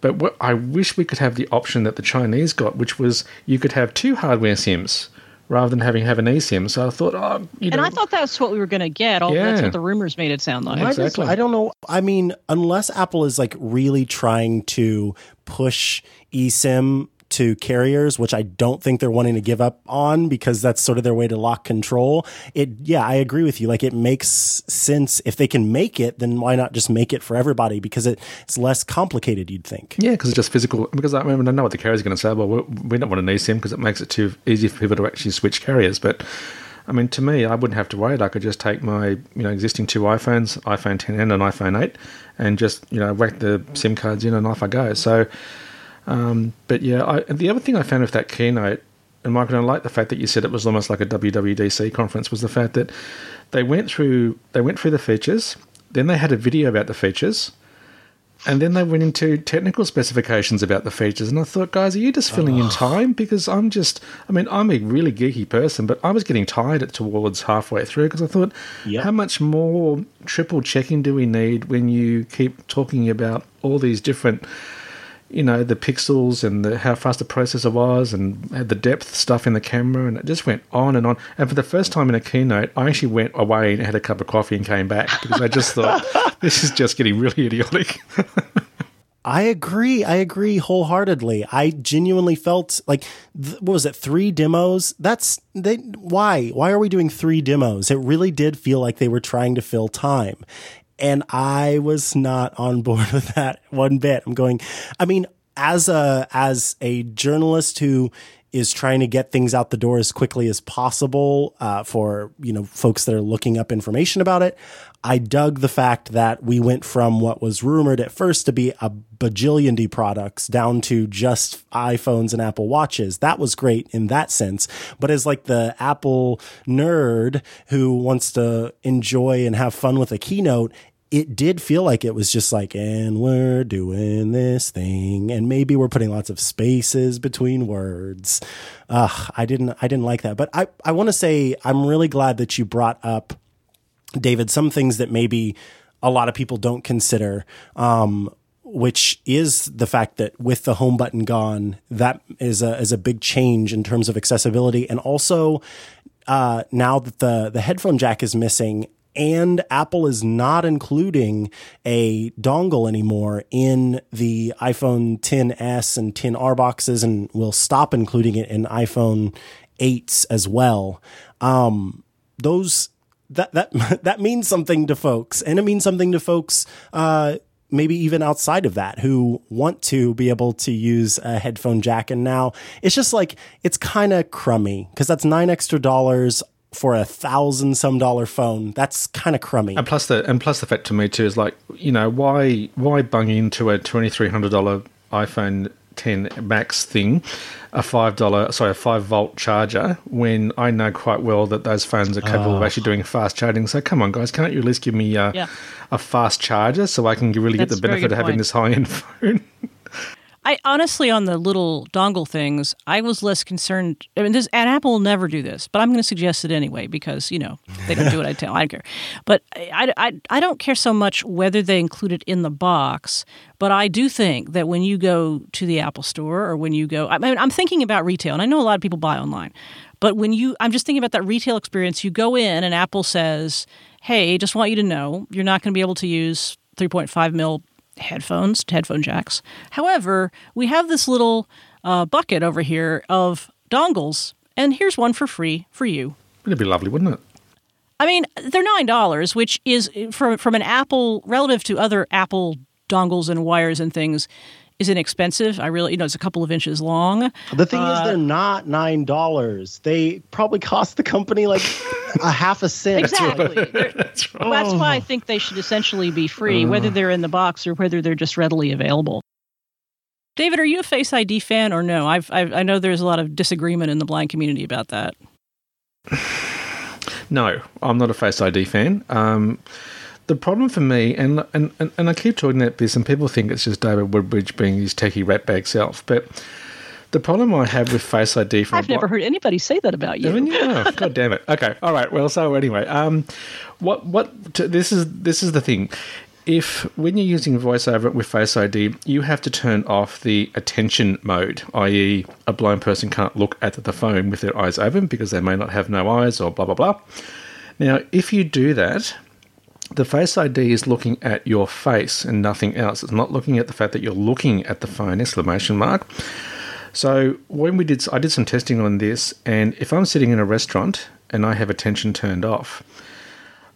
But what, I wish we could have the option that the Chinese got, which was you could have two hardware SIMs, rather than having an eSIM. So I thought, And I thought that's what we were going to get. That's what the rumors made it sound like. Yeah, exactly. I don't know. I mean, unless Apple is like really trying to push eSIM to carriers, which I don't think they're wanting to give up on, because that's sort of their way to lock control. I agree with you. Like, it makes sense. If they can make it, then why not just make it for everybody? Because it's less complicated, you'd think. Yeah, because it's just physical. Because I mean, I know what the carriers are going to say. Well, we don't want an eSIM because it makes it too easy for people to actually switch carriers. But I mean, to me, I wouldn't have to wait. I could just take my existing two iPhones, iPhone X and an iPhone 8, and just whack the SIM cards in and off I go. So. The other thing I found with that keynote, and Michael, I like the fact that you said it was almost like a WWDC conference, was the fact that they went through the features, then they had a video about the features, and then they went into technical specifications about the features. And I thought, guys, are you just filling in time? Because I'm a really geeky person, but I was getting tired towards halfway through, because I thought, how much more triple checking do we need when you keep talking about all these different the pixels and how fast the processor was and the depth stuff in the camera, and it just went on and on. And for the first time in a keynote, I actually went away and had a cup of coffee and came back, because I just thought, this is just getting really idiotic. I agree wholeheartedly. I genuinely felt like, what was it, 3 demos? Why are we doing 3 demos? It really did feel like they were trying to fill time. And I was not on board with that one bit. I'm going, I mean, as a journalist who is trying to get things out the door as quickly as possible for, folks that are looking up information about it, I dug the fact that we went from what was rumored at first to be a bajillion D products down to just iPhones and Apple Watches. That was great in that sense. But as like the Apple nerd who wants to enjoy and have fun with a keynote, it did feel like it was just like, and we're doing this thing, and maybe we're putting lots of spaces between words. I didn't like that. But I want to say I'm really glad that you brought up, David, some things that maybe a lot of people don't consider, which is the fact that with the home button gone, that is a big change in terms of accessibility. And also now that the headphone jack is missing and Apple is not including a dongle anymore in the iPhone XS and XR boxes, and will stop including it in iPhone 8s as well. That means something to folks, and it means something to folks, maybe even outside of that, who want to be able to use a headphone jack. And now it's just like, it's kind of crummy, because that's $9 extra for $1,000-some phone. That's kind of crummy. And plus the fact to me too is like, you know, why bung into a $2,300 iPhone 10 Max thing a 5-volt charger, when I know quite well that those phones are capable of actually doing fast charging. So come on, guys, can't you at least give me a fast charger so I can really get the benefit of having this high-end phone? I honestly, on the little dongle things, I was less concerned. I mean, and Apple will never do this, but I'm going to suggest it anyway because, you know, they don't do it. I don't care. But I don't care so much whether they include it in the box, but I do think that when you go to the Apple Store or when you go, I mean, I'm thinking about retail, and I know a lot of people buy online, but I'm just thinking about that retail experience. You go in and Apple says, hey, just want you to know you're not going to be able to use 3.5 mil headphone jacks. However, we have this little bucket over here of dongles, and here's one for free for you. It'd be lovely, wouldn't it? I mean, they're $9, which is from an Apple relative to other Apple dongles and wires and things is inexpensive. I really, it's a couple of inches long. The thing is, they're not $9. They probably cost the company like a half a cent. Exactly. That's right. Well, that's why I think they should essentially be free, whether they're in the box or whether they're just readily available. David, are you a Face ID fan or no? I know there's a lot of disagreement in the blind community about that. No, I'm not a Face ID fan. The problem for me, and I keep talking about this, and people think it's just David Woodbridge being his techie ratbag self, but the problem I have with Face ID from... I've never heard anybody say that about you. Haven't you? Oh, God damn it. Okay. All right. Well, so anyway, this is the thing. If when you're using VoiceOver with Face ID, you have to turn off the attention mode, i.e. a blind person can't look at the phone with their eyes open because they may not have no eyes or blah, blah, blah. Now, if you do that... The Face ID is looking at your face and nothing else. It's not looking at the fact that you're looking at the phone, ! So when I did some testing on this, and if I'm sitting in a restaurant and I have attention turned off,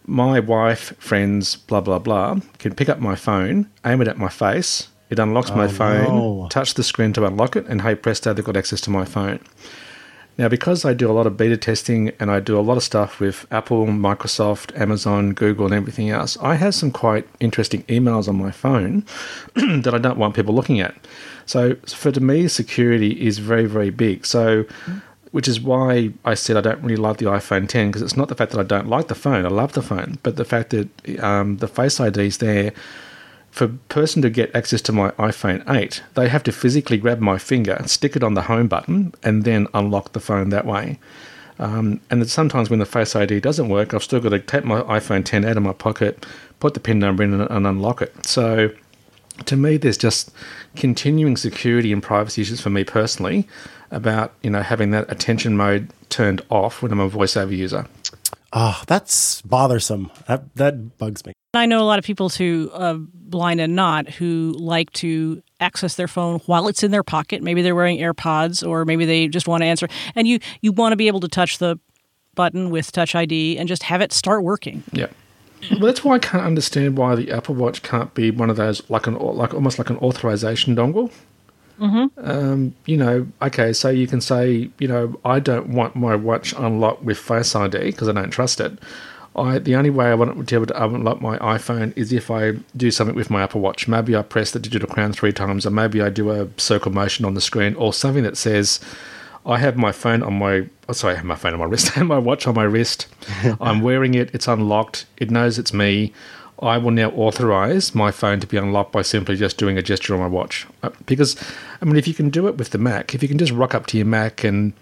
my wife, friends, blah, blah, blah, can pick up my phone, aim it at my face, it unlocks my phone, touch the screen to unlock it, and hey, presto, they've got access to my phone. Now, because I do a lot of beta testing and I do a lot of stuff with Apple, Microsoft, Amazon, Google, and everything else, I have some quite interesting emails on my phone that I don't want people looking at. So, to me, security is very, very big. So, which is why I said I don't really like the iPhone 10, because it's not the fact that I don't like the phone. I love the phone. But the fact that the Face ID is there, for a person to get access to my iPhone 8, they have to physically grab my finger, stick it on the home button, and then unlock the phone that way. And then sometimes when the Face ID doesn't work, I've still got to take my iPhone 10 out of my pocket, put the PIN number in, and unlock it. So to me, there's just continuing security and privacy issues for me personally about, you know, having that attention mode turned off when I'm a VoiceOver user. Oh, that's bothersome. That bugs me. I know a lot of people who, blind and not, who like to access their phone while it's in their pocket. Maybe they're wearing AirPods, or maybe they just want to answer. And you want to be able to touch the button with Touch ID and just have it start working. Yeah. Well, that's why I can't understand why the Apple Watch can't be one of those, almost like an authorization dongle. Mm-hmm. You know, okay, so you can say, you know, I don't want my watch unlocked with Face ID because I don't trust it. The only way I want to be able to unlock my iPhone is if I do something with my Apple Watch. Maybe I press the digital crown 3 times, or maybe I do a circle motion on the screen, or something that says, I have my phone on my wrist, I have my watch on my wrist, I'm wearing it, it's unlocked, it knows it's me. I will now authorize my phone to be unlocked by simply just doing a gesture on my watch. Because, I mean, if you can do it with the Mac, if you can just rock up to your Mac and...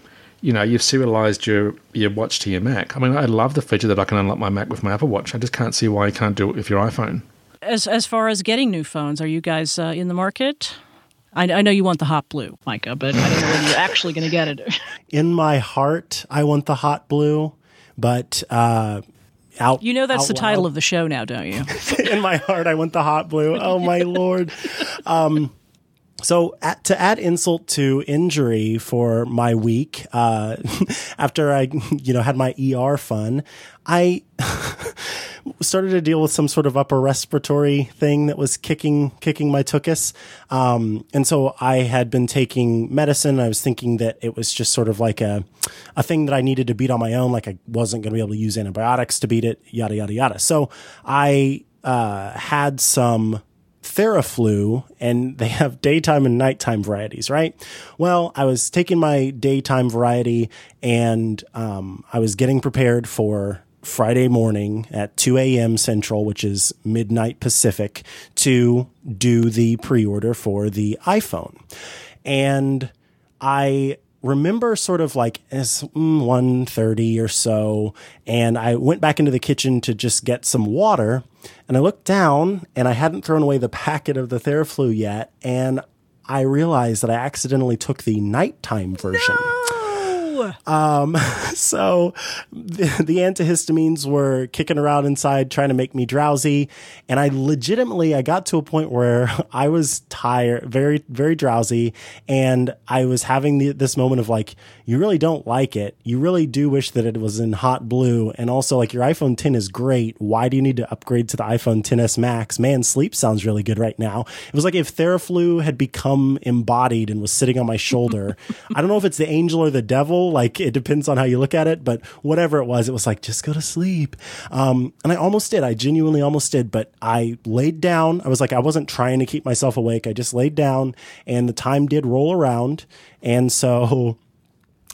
You know, you've serialized your watch to your Mac. I mean, I love the feature that I can unlock my Mac with my Apple Watch. I just can't see why you can't do it with your iPhone. As far as getting new phones, are you guys in the market? I know you want the hot blue, Micah, but I don't know whether you're actually going to get it. In my heart, I want the hot blue, but out. You know that's the title of the show now, don't you? In my heart, I want the hot blue. Oh, my Lord. So to add insult to injury for my week, after I, had my ER fun, I started to deal with some sort of upper respiratory thing that was kicking my tuchus. And so I had been taking medicine. I was thinking that it was just sort of like a thing that I needed to beat on my own. Like I wasn't going to be able to use antibiotics to beat it, yada, yada, yada. So I had some Theraflu, and they have daytime and nighttime varieties, right? Well, I was taking my daytime variety, and I was getting prepared for Friday morning at 2 a.m. Central, which is midnight Pacific, to do the pre-order for the iPhone. And I remember sort of like as 1:30 or so, and I went back into the kitchen to just get some water, and I looked down and I hadn't thrown away the packet of the Theraflu yet, and I realized that I accidentally took the nighttime version. No! So the antihistamines were kicking around inside trying to make me drowsy, and I got to a point where I was tired, very, very drowsy, and I was having this moment of like, you really don't like it. You really do wish that it was in hot blue. And also like your iPhone 10 is great. Why do you need to upgrade to the iPhone 10s Max? Man, sleep sounds really good right now. It was like if Theraflu had become embodied and was sitting on my shoulder. I don't know if it's the angel or the devil. Like it depends on how you look at it, but whatever it was like, just go to sleep. And I almost did. I genuinely almost did, but I laid down. I was like, I wasn't trying to keep myself awake. I just laid down and the time did roll around. And so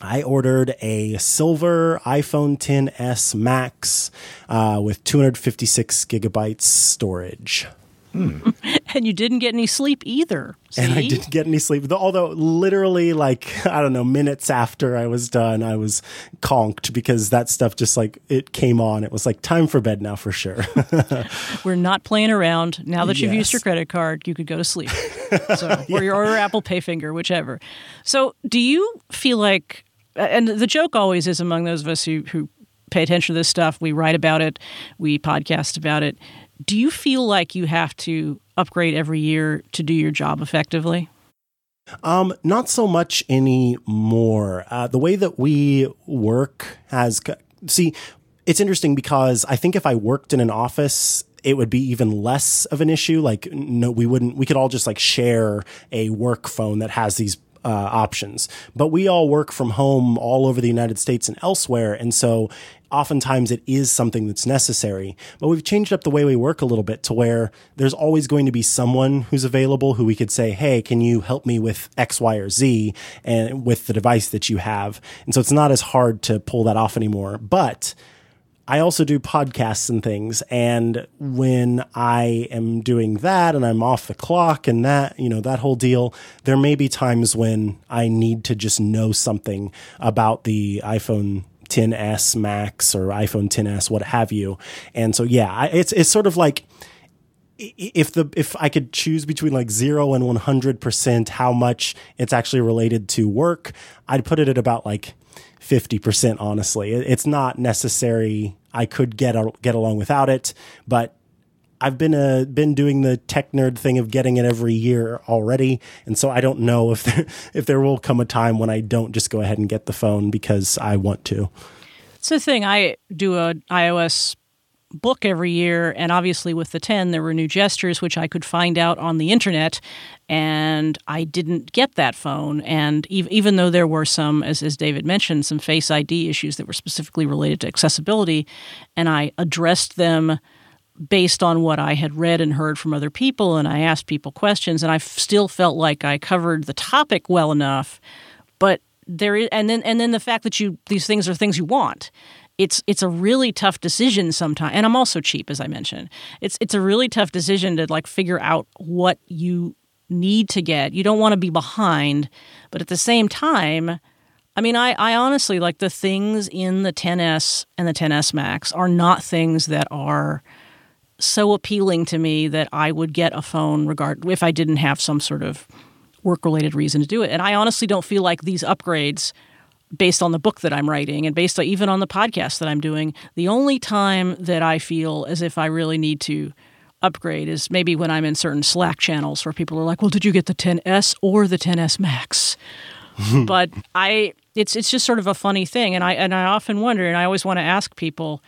I ordered a silver iPhone XS Max with 256 gigabytes storage. Hmm. And you didn't get any sleep either. See? And I didn't get any sleep. Although literally like, I don't know, minutes after I was done, I was conked because that stuff just like, it came on. It was like, time for bed now for sure. We're not playing around. Now that you've used your credit card, you could go to sleep. So, or your Apple Pay finger, whichever. So do you feel like, and the joke always is among those of us who pay attention to this stuff, we write about it, we podcast about it. Do you feel like you have to upgrade every year to do your job effectively? Not so much anymore. The way that we work has... See, it's interesting because I think if I worked in an office, it would be even less of an issue. Like, no, we wouldn't... We could all just like share a work phone that has these options. But we all work from home all over the United States and elsewhere. And so... oftentimes it is something that's necessary, but we've changed up the way we work a little bit to where there's always going to be someone who's available who we could say, hey, can you help me with X, Y, or Z and with the device that you have? And so it's not as hard to pull that off anymore. But I also do podcasts and things. And when I am doing that and I'm off the clock and that, that whole deal, there may be times when I need to just know something about the iPhone 10s Max or iPhone 10s, what have you. And so, it's sort of like if I could choose between like 0% and 100%, how much it's actually related to work, I'd put it at about like 50%. Honestly, it's not necessary. I could get along without it, but I've been doing the tech nerd thing of getting it every year already, and so I don't know if there will come a time when I don't just go ahead and get the phone because I want to. It's the thing. I do an iOS book every year, and obviously with the 10, there were new gestures which I could find out on the internet, and I didn't get that phone. And even though there were some, as David mentioned, some Face ID issues that were specifically related to accessibility, and I addressed them based on what I had read and heard from other people, and I asked people questions, and I still felt like I covered the topic well enough. But there is, and then the fact that these things are things you want. It's a really tough decision sometimes, and I'm also cheap, as I mentioned. It's a really tough decision to like figure out what you need to get. You don't want to be behind, but at the same time, I mean, I honestly like the things in the 10s and the 10s Max are not things that are so appealing to me that I would get a phone if I didn't have some sort of work-related reason to do it. And I honestly don't feel like these upgrades, based on the book that I'm writing and based on, even on the podcast that I'm doing, the only time that I feel as if I really need to upgrade is maybe when I'm in certain Slack channels where people are like, well, did you get the 10S or the 10S Max? But it's just sort of a funny thing. And I often wonder, and I always want to ask people,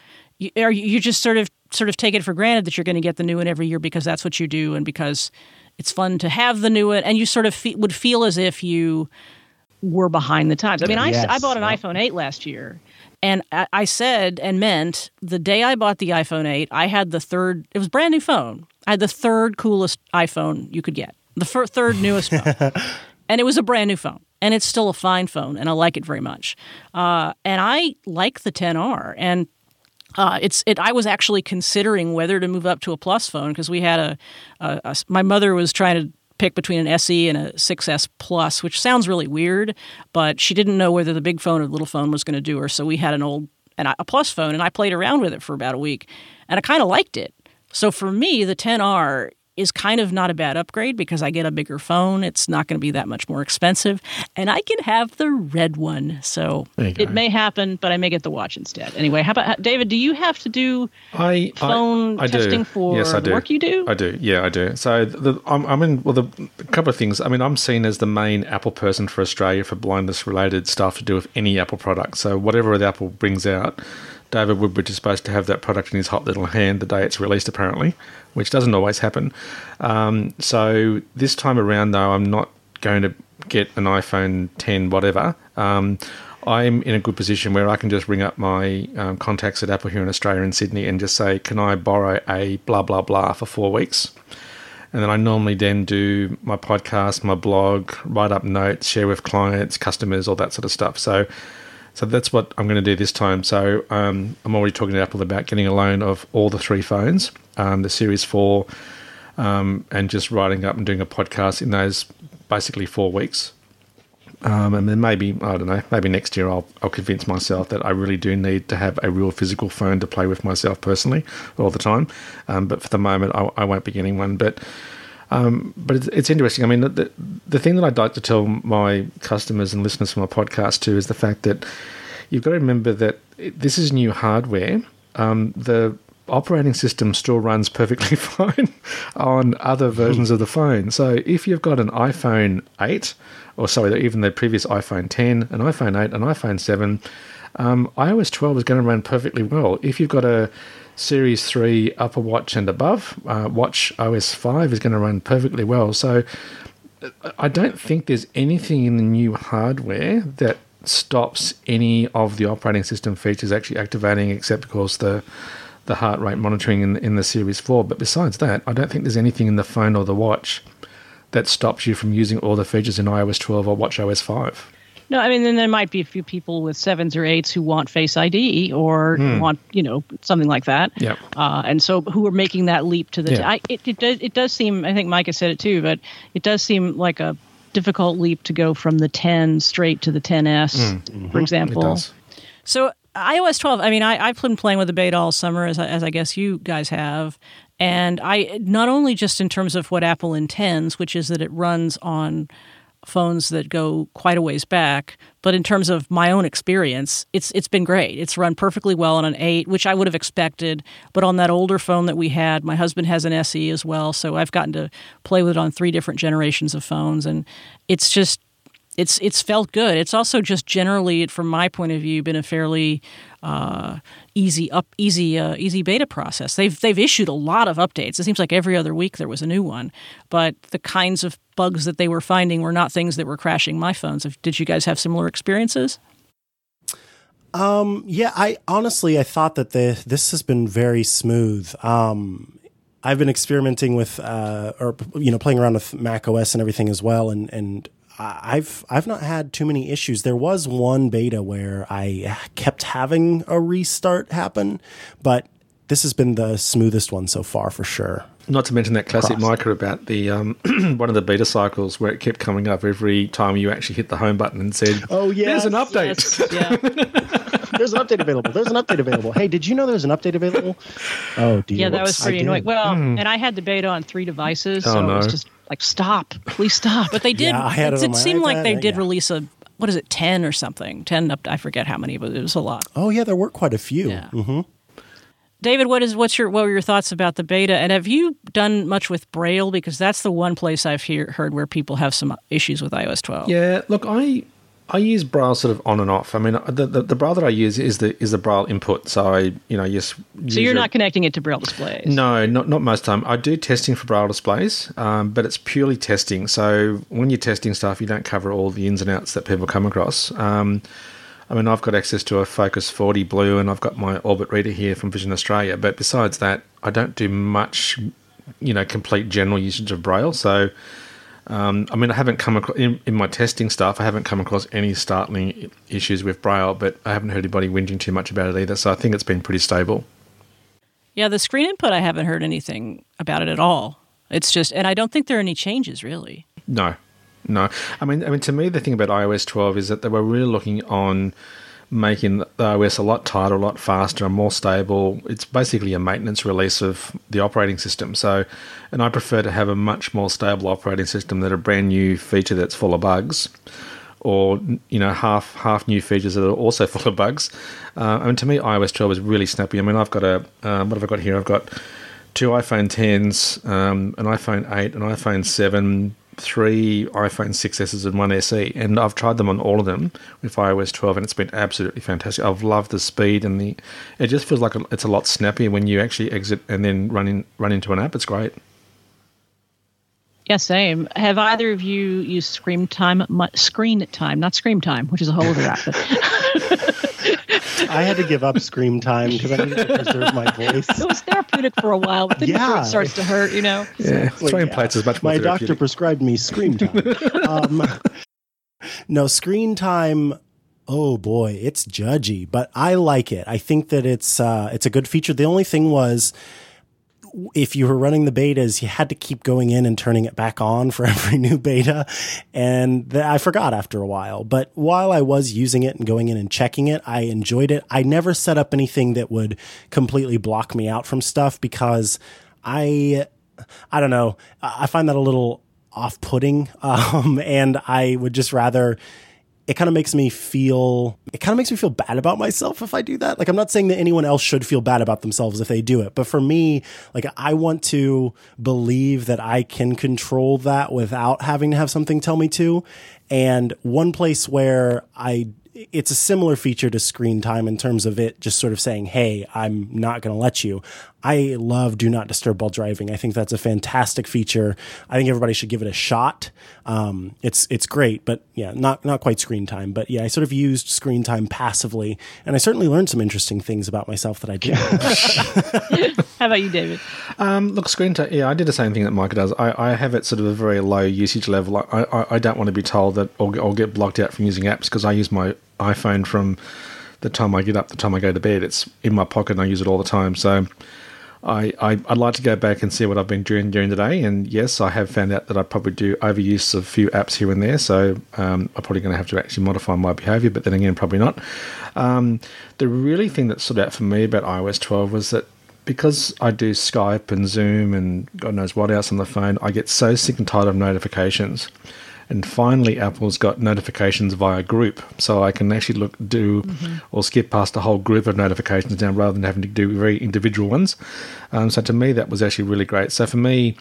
are you just sort of take it for granted that you're going to get the new one every year because that's what you do and because it's fun to have the new one, and you sort of would feel as if you were behind the times. I mean, I bought an iPhone 8 last year, and I said and meant the day I bought the iPhone 8, I had the third – it was a brand-new phone. I had the third coolest iPhone you could get, the third newest phone. And it was a brand-new phone, and it's still a fine phone, and I like it very much. And I like the 10R, and – I was actually considering whether to move up to a Plus phone because we had my mother was trying to pick between an SE and a 6S Plus, which sounds really weird, but she didn't know whether the big phone or the little phone was going to do her. So we had a Plus phone, and I played around with it for about a week, and I kind of liked it. So for me, the 10R is kind of not a bad upgrade because I get a bigger phone. It's not going to be that much more expensive, and I can have the red one. So it may happen, but I may get the watch instead. Anyway, how about David? Do you have to do phone testing for the work you do? I do. Yeah, I do. So a couple of things. I mean, I'm seen as the main Apple person for Australia for blindness-related stuff to do with any Apple product. So whatever the Apple brings out, David Woodbridge is supposed to have that product in his hot little hand the day it's released, apparently, which doesn't always happen. So this time around, though, I'm not going to get an iPhone 10, whatever. I'm in a good position where I can just ring up my contacts at Apple here in Australia and Sydney and just say, can I borrow a blah, blah, blah for 4 weeks? And then I normally then do my podcast, my blog, write up notes, share with clients, customers, all that sort of stuff. So that's what I'm going to do this time. So I'm already talking to Apple about getting a loan of all the three phones, the Series 4, and just writing up and doing a podcast in those basically 4 weeks. And then maybe next year I'll convince myself that I really do need to have a real physical phone to play with myself personally all the time. But for the moment, I won't be getting one. But it's interesting. I mean, the thing that I'd like to tell my customers and listeners from my podcast too is the fact that you've got to remember that this is new hardware. The operating system still runs perfectly fine on other versions of the phone. So if you've got an iPhone 8, or sorry, even the previous iPhone 10, an iPhone 8, an iPhone 7, iOS 12 is going to run perfectly well. If you've got a Series 3 upper watch and above, watch OS 5 is going to run perfectly well. So I don't think there's anything in the new hardware that stops any of the operating system features actually activating, except, of course, the heart rate monitoring in the Series 4. But besides that, I don't think there's anything in the phone or the watch that stops you from using all the features in iOS 12 or watch OS 5. No, I mean, then there might be a few people with 7s or 8s who want Face ID or want, something like that. Yep. And so who are making that leap to the it does seem, I think Micah said it too, but it does seem like a difficult leap to go from the 10 straight to the 10S, for example. It does. So iOS 12, I mean, I've been playing with the beta all summer, as I guess you guys have. And I not only just in terms of what Apple intends, which is that it runs on phones that go quite a ways back, but in terms of my own experience, it's been great. It's run perfectly well on an 8, which I would have expected, but on that older phone that we had, my husband has an SE as well, so I've gotten to play with it on 3 different generations of phones, and it's just it's felt good. It's also just generally, from my point of view, been a fairly easy beta process. They've issued a lot of updates. It seems like every other week there was a new one, but the kinds of bugs that they were finding were not things that were crashing my phones. Did you guys have similar experiences? I thought that this has been very smooth. I've been experimenting with playing around with Mac OS and everything as well, and I've not had too many issues. There was one beta where I kept having a restart happen, but this has been the smoothest one so far for sure. Not to mention that classic Micah about the one of the beta cycles where it kept coming up every time you actually hit the home button and said, "Oh yeah, there's an update." Yes, yeah. There's an update available. There's an update available. Hey, did you know there's an update available? Oh, dear. Yeah, that was pretty annoying. Well, and I had the beta on 3 devices, so it was just like, stop, please stop. But they did. Yeah, I had it seemed like they did release a, what is it, 10 or something? 10 up, I forget how many, but it was a lot. Oh, yeah, there were quite a few. Yeah. Mm-hmm. David, what were your thoughts about the beta? And have you done much with Braille? Because that's the one place I've heard where people have some issues with iOS 12. Yeah, look, I use Braille sort of on and off. I mean, the Braille that I use is the Braille input. So I, you know, yes. So you're not connecting it to Braille displays. No, not most time. I do testing for Braille displays, but it's purely testing. So when you're testing stuff, you don't cover all the ins and outs that people come across. I mean, I've got access to a Focus 40 Blue, and I've got my Orbit Reader here from Vision Australia. But besides that, I don't do much, you know, complete general usage of Braille. So, I mean, I haven't come across in my testing stuff. I haven't come across any startling issues with Braille, but I haven't heard anybody whinging too much about it either. So I think it's been pretty stable. Yeah, the screen input, I haven't heard anything about it at all. It's just, and I don't think there are any changes really. No. I mean, to me, the thing about iOS 12 is that they were really looking on making the iOS a lot tighter, a lot faster, and more stable. It's basically a maintenance release of the operating system. So, and I prefer to have a much more stable operating system than a brand new feature that's full of bugs, or, you know, half new features that are also full of bugs. I mean, to me, iOS 12 is really snappy. I mean, I've got what have I got here? I've got 2 iPhone 10s, an iPhone 8, an iPhone 7. 3 iPhone 6s and 1 SE, and I've tried them on all of them with iOS 12, and it's been absolutely fantastic. I've loved the speed, and it just feels like it's a lot snappier when you actually exit and then run into an app. It's great. Yeah, same. Have either of you used Screen Time, not Scream Time, which is a whole other app. I had to give up Scream Time because I needed to preserve my voice. It was therapeutic for a while, but then it starts to hurt, you know? Yeah, so, plates is much more therapeutic. My doctor prescribed me Scream Time. No, Screen Time, oh boy, it's judgy, but I like it. I think that it's a good feature. The only thing was, if you were running the betas, you had to keep going in and turning it back on for every new beta. And I forgot after a while. But while I was using it and going in and checking it, I enjoyed it. I never set up anything that would completely block me out from stuff because I don't know. I find that a little off-putting. And I would just rather... It kind of makes me feel bad about myself if I do that. Like, I'm not saying that anyone else should feel bad about themselves if they do it. But for me, like, I want to believe that I can control that without having to have something tell me to. And one place where it's a similar feature to Screen Time in terms of it just sort of saying, hey, I'm not going to let you. I love Do Not Disturb While Driving. I think that's a fantastic feature. I think everybody should give it a shot. It's great, but yeah, not quite Screen Time. But yeah, I sort of used Screen Time passively, and I certainly learned some interesting things about myself that I didn't. How about you, David? Look, Screen Time, yeah, I did the same thing that Micah does. I have it sort of a very low usage level. I don't want to be told that I'll get blocked out from using apps because I use my iPhone from the time I get up, the time I go to bed. It's in my pocket and I use it all the time. So... I'd like to go back and see what I've been doing during the day. And yes, I have found out that I probably do overuse of a few apps here and there. So I'm probably going to have to actually modify my behavior, but then again, probably not. The really thing that stood out for me about iOS 12 was that because I do Skype and Zoom and God knows what else on the phone, I get so sick and tired of notifications. And finally, Apple's got notifications via group. So I can actually or skip past a whole group of notifications now rather than having to do very individual ones. So to me, that was actually really great. So for me,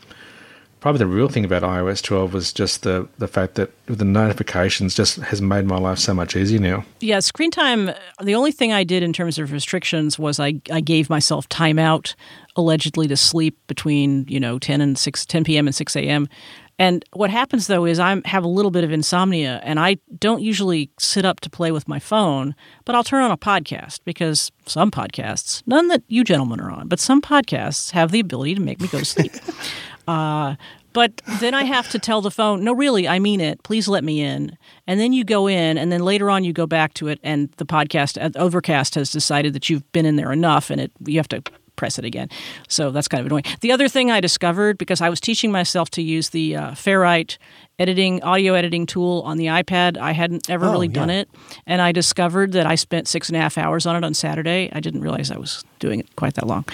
probably the real thing about iOS 12 was just the fact that the notifications just has made my life so much easier now. Yeah, Screen Time, the only thing I did in terms of restrictions was I gave myself time out allegedly to sleep between, you know, 10 p.m. and 6 a.m., and what happens, though, is I have a little bit of insomnia, and I don't usually sit up to play with my phone, but I'll turn on a podcast because some podcasts, none that you gentlemen are on, but some podcasts have the ability to make me go to sleep. But then I have to tell the phone, no, really, I mean it. Please let me in. And then you go in, and then later on you go back to it, and the podcast, Overcast, has decided that you've been in there enough, and you have to press it again. So that's kind of annoying. The other thing I discovered, because I was teaching myself to use the Ferrite audio editing tool on the iPad, I hadn't ever really done it. And I discovered that I spent 6.5 hours on it on Saturday. I didn't realize I was doing it quite that long.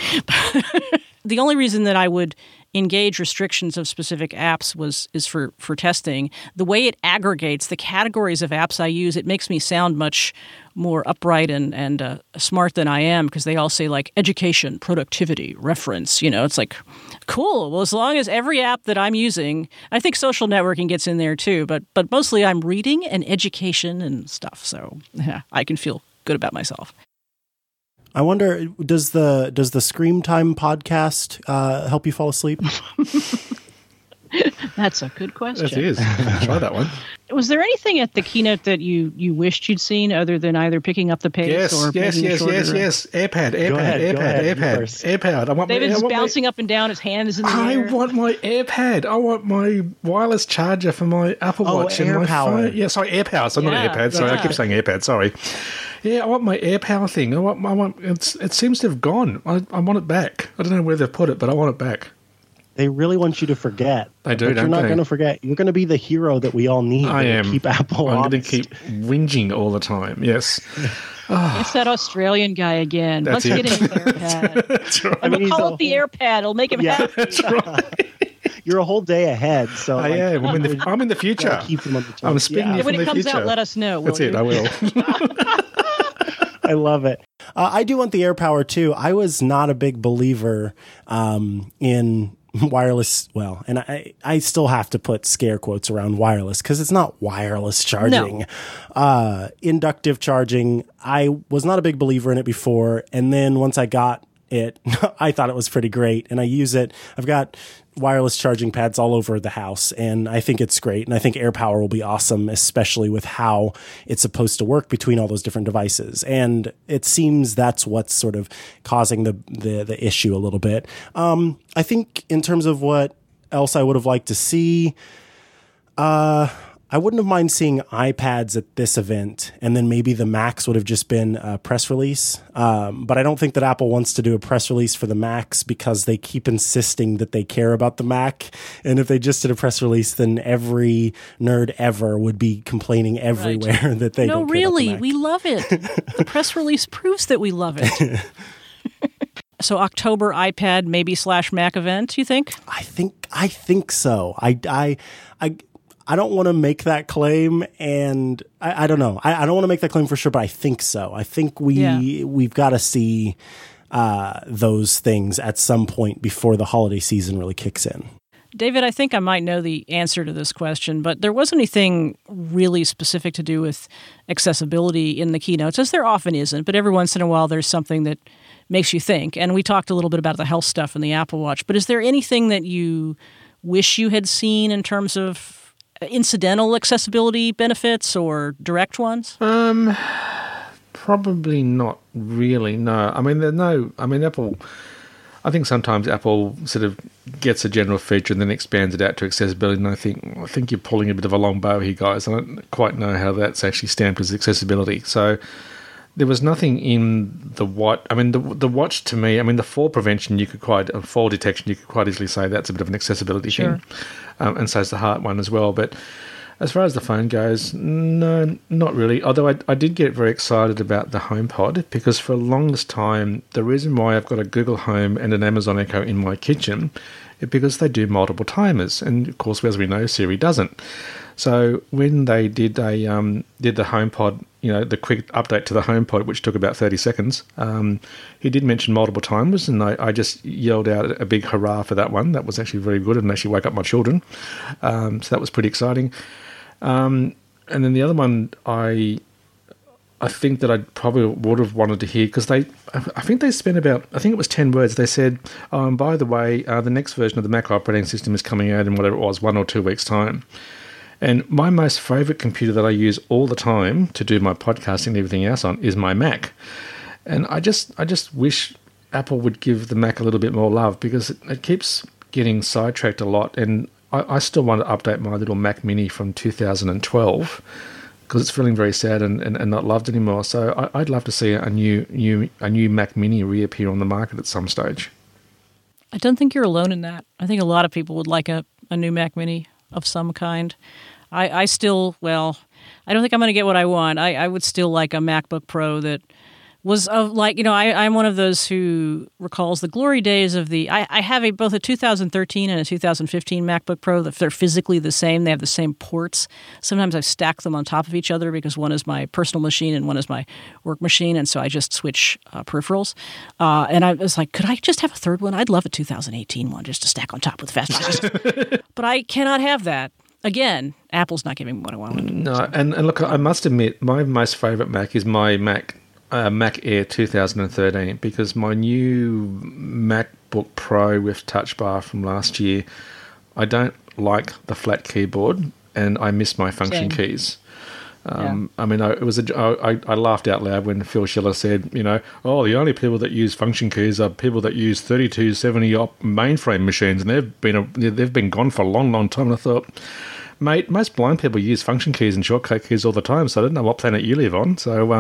The only reason that I would engage restrictions of specific apps is for testing. The way it aggregates the categories of apps I use, it makes me sound much more upright and smart than I am, because they all say, like, education, productivity, reference. You know, it's like, cool. Well, as long as every app that I'm using, I think social networking gets in there too, but mostly I'm reading and education and stuff. So yeah, I can feel good about myself. I wonder, does the Scream Time podcast help you fall asleep? That's a good question. It is. Try that one. Was there anything at the keynote that you wished you'd seen, other than either picking up the pace or making it shorter? Yes. AirPad. I want David's bouncing up and down. His hand is in the air. I want my AirPad. I want my wireless charger for my Apple Watch and my phone. Yeah, sorry, AirPower. So not AirPad. Sorry, I keep saying AirPad. Sorry. Yeah, I want my AirPower thing. I want. It seems to have gone. I want it back. I don't know where they've put it, but I want it back. They really want you to forget. They do, but you're not going to forget. You're going to be the hero that we all need. I am. Keep Apple honest. I'm going to keep whinging all the time. Yes. It's that Australian guy again. That's Let's get him an AirPad. That's right. I'm going to call it the AirPad. It'll make him happy. That's right. You're a whole day ahead. So I am. I'm in the future. Keep them on the top. I'm speaking from the future. When it comes out, let us know. That's it. I will. I love it. I do want the AirPower too. I was not a big believer in wireless, and I still have to put scare quotes around wireless, because it's not wireless charging. No. Inductive charging, I was not a big believer in it before. And then once I got it, I thought it was pretty great, and I use it. I've got wireless charging pads all over the house, and I think it's great. And I think AirPower will be awesome, especially with how it's supposed to work between all those different devices. And it seems that's what's sort of causing the issue a little bit. I think in terms of what else I would have liked to see, I wouldn't have mind seeing iPads at this event, and then maybe the Macs would have just been a press release. But I don't think that Apple wants to do a press release for the Macs, because they keep insisting that they care about the Mac. And if they just did a press release, then every nerd ever would be complaining everywhere that they don't care about the Mac. We love it. The press release proves that we love it. So October iPad maybe /Mac event, you think? I think so. I don't want to make that claim, and I don't know. I don't want to make that claim for sure, but I think so. I think we've got to see those things at some point before the holiday season really kicks in. David, I think I might know the answer to this question, but there wasn't anything really specific to do with accessibility in the keynotes, as there often isn't, but every once in a while there's something that makes you think. And we talked a little bit about the health stuff and the Apple Watch, but is there anything that you wish you had seen in terms of incidental accessibility benefits or direct ones? Probably not really. No, I mean Apple. I think sometimes Apple sort of gets a general feature and then expands it out to accessibility. And I think you're pulling a bit of a long bow here, guys. I don't quite know how that's actually stamped as accessibility. So there was nothing in the watch. I mean, the watch to me. I mean, the fall prevention fall detection. You could quite easily say that's a bit of an accessibility thing. And so is the heart one as well. But as far as the phone goes, no, not really. Although I did get very excited about the HomePod, because for the longest time, the reason why I've got a Google Home and an Amazon Echo in my kitchen is because they do multiple timers. And, of course, as we know, Siri doesn't. So when they did the HomePod, you know, the quick update to the HomePod, which took about 30 seconds, he did mention multiple timers, and I just yelled out a big hurrah for that one. That was actually very good and actually woke up my children. So that was pretty exciting. And then the other one I think that I probably would have wanted to hear, because I think they spent about, I think it was 10 words. They said, oh, and by the way, the next version of the Mac operating system is coming out in whatever it was, 1 or 2 weeks' time. And my most favourite computer that I use all the time to do my podcasting and everything else on is my Mac. And I just wish Apple would give the Mac a little bit more love, because it keeps getting sidetracked a lot. And I still want to update my little Mac Mini from 2012 because it's feeling very sad and not loved anymore. So I'd love to see a new Mac Mini reappear on the market at some stage. I don't think you're alone in that. I think a lot of people would like a new Mac Mini of some kind. I still, I don't think I'm going to get what I want. I would still like a MacBook Pro that was of like, you know, I'm one of those who recalls the glory days of the, I have both a 2013 and a 2015 MacBook Pro. They're physically the same. They have the same ports. Sometimes I stack them on top of each other because one is my personal machine and one is my work machine. And so I just switch peripherals. And I was like, could I just have a third one? I'd love a 2018 one just to stack on top with fast. But I cannot have that. Again, Apple's not giving me what I want. No, and look, I must admit, my most favorite Mac is my Mac Air 2013, because my new MacBook Pro with Touch Bar from last year, I don't like the flat keyboard, and I miss my function keys. Yeah. I mean, I laughed out loud when Phil Schiller said, you know, oh, the only people that use function keys are people that use 3270 op mainframe machines, and they've been gone for a long, long time. And I thought, mate, most blind people use function keys and shortcut keys all the time, so I don't know what planet you live on. So,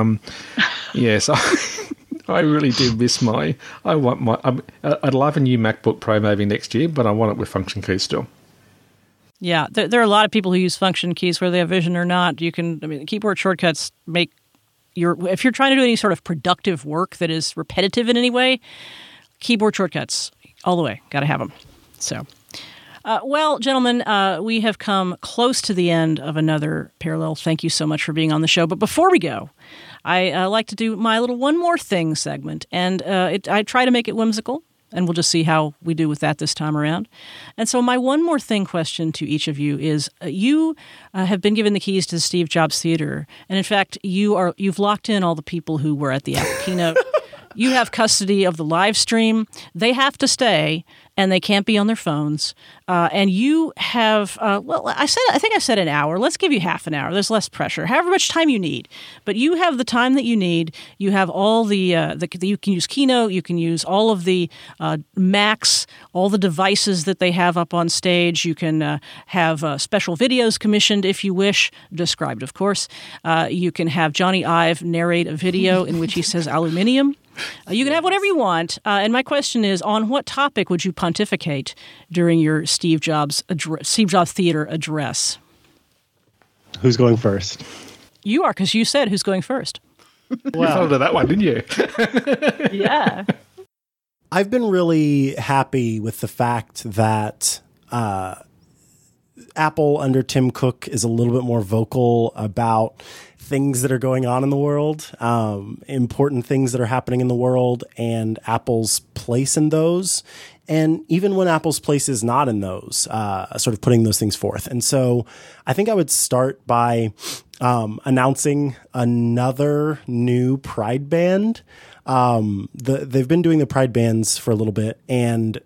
I really do miss my. I want my. I'd love a new MacBook Pro maybe next year, but I want it with function keys still. Yeah, there are a lot of people who use function keys whether they have vision or not. You can, keyboard shortcuts make if you're trying to do any sort of productive work that is repetitive in any way, keyboard shortcuts all the way. Got to have them. So. Well, gentlemen, we have come close to the end of another Parallel. Thank you so much for being on the show. But before we go, I like to do my little One More Thing segment. And I try to make it whimsical, and we'll just see how we do with that this time around. And so my One More Thing question to each of you is, you have been given the keys to the Steve Jobs Theater. And in fact, you've locked in all the people who were at the Apple keynote. You have custody of the live stream. They have to stay, and they can't be on their phones. And you have, I think I said an hour. Let's give you half an hour. There's less pressure. However much time you need. But you have the time that you need. You have all the you can use Keynote. You can use all of the Macs, all the devices that they have up on stage. You can have special videos commissioned if you wish, described, of course. You can have Johnny Ive narrate a video in which he says aluminium. You can have whatever you want. And my question is, on what topic would you pontificate during your Steve Jobs Theater address? Who's going first? You are, because you said who's going first. Well, you followed that one, didn't you? Yeah. I've been really happy with the fact that Apple under Tim Cook is a little bit more vocal about things that are going on in the world, important things that are happening in the world, and Apple's place in those. And even when Apple's place is not in those, sort of putting those things forth. And so I think I would start by announcing another new Pride band. They've been doing the Pride bands for a little bit, and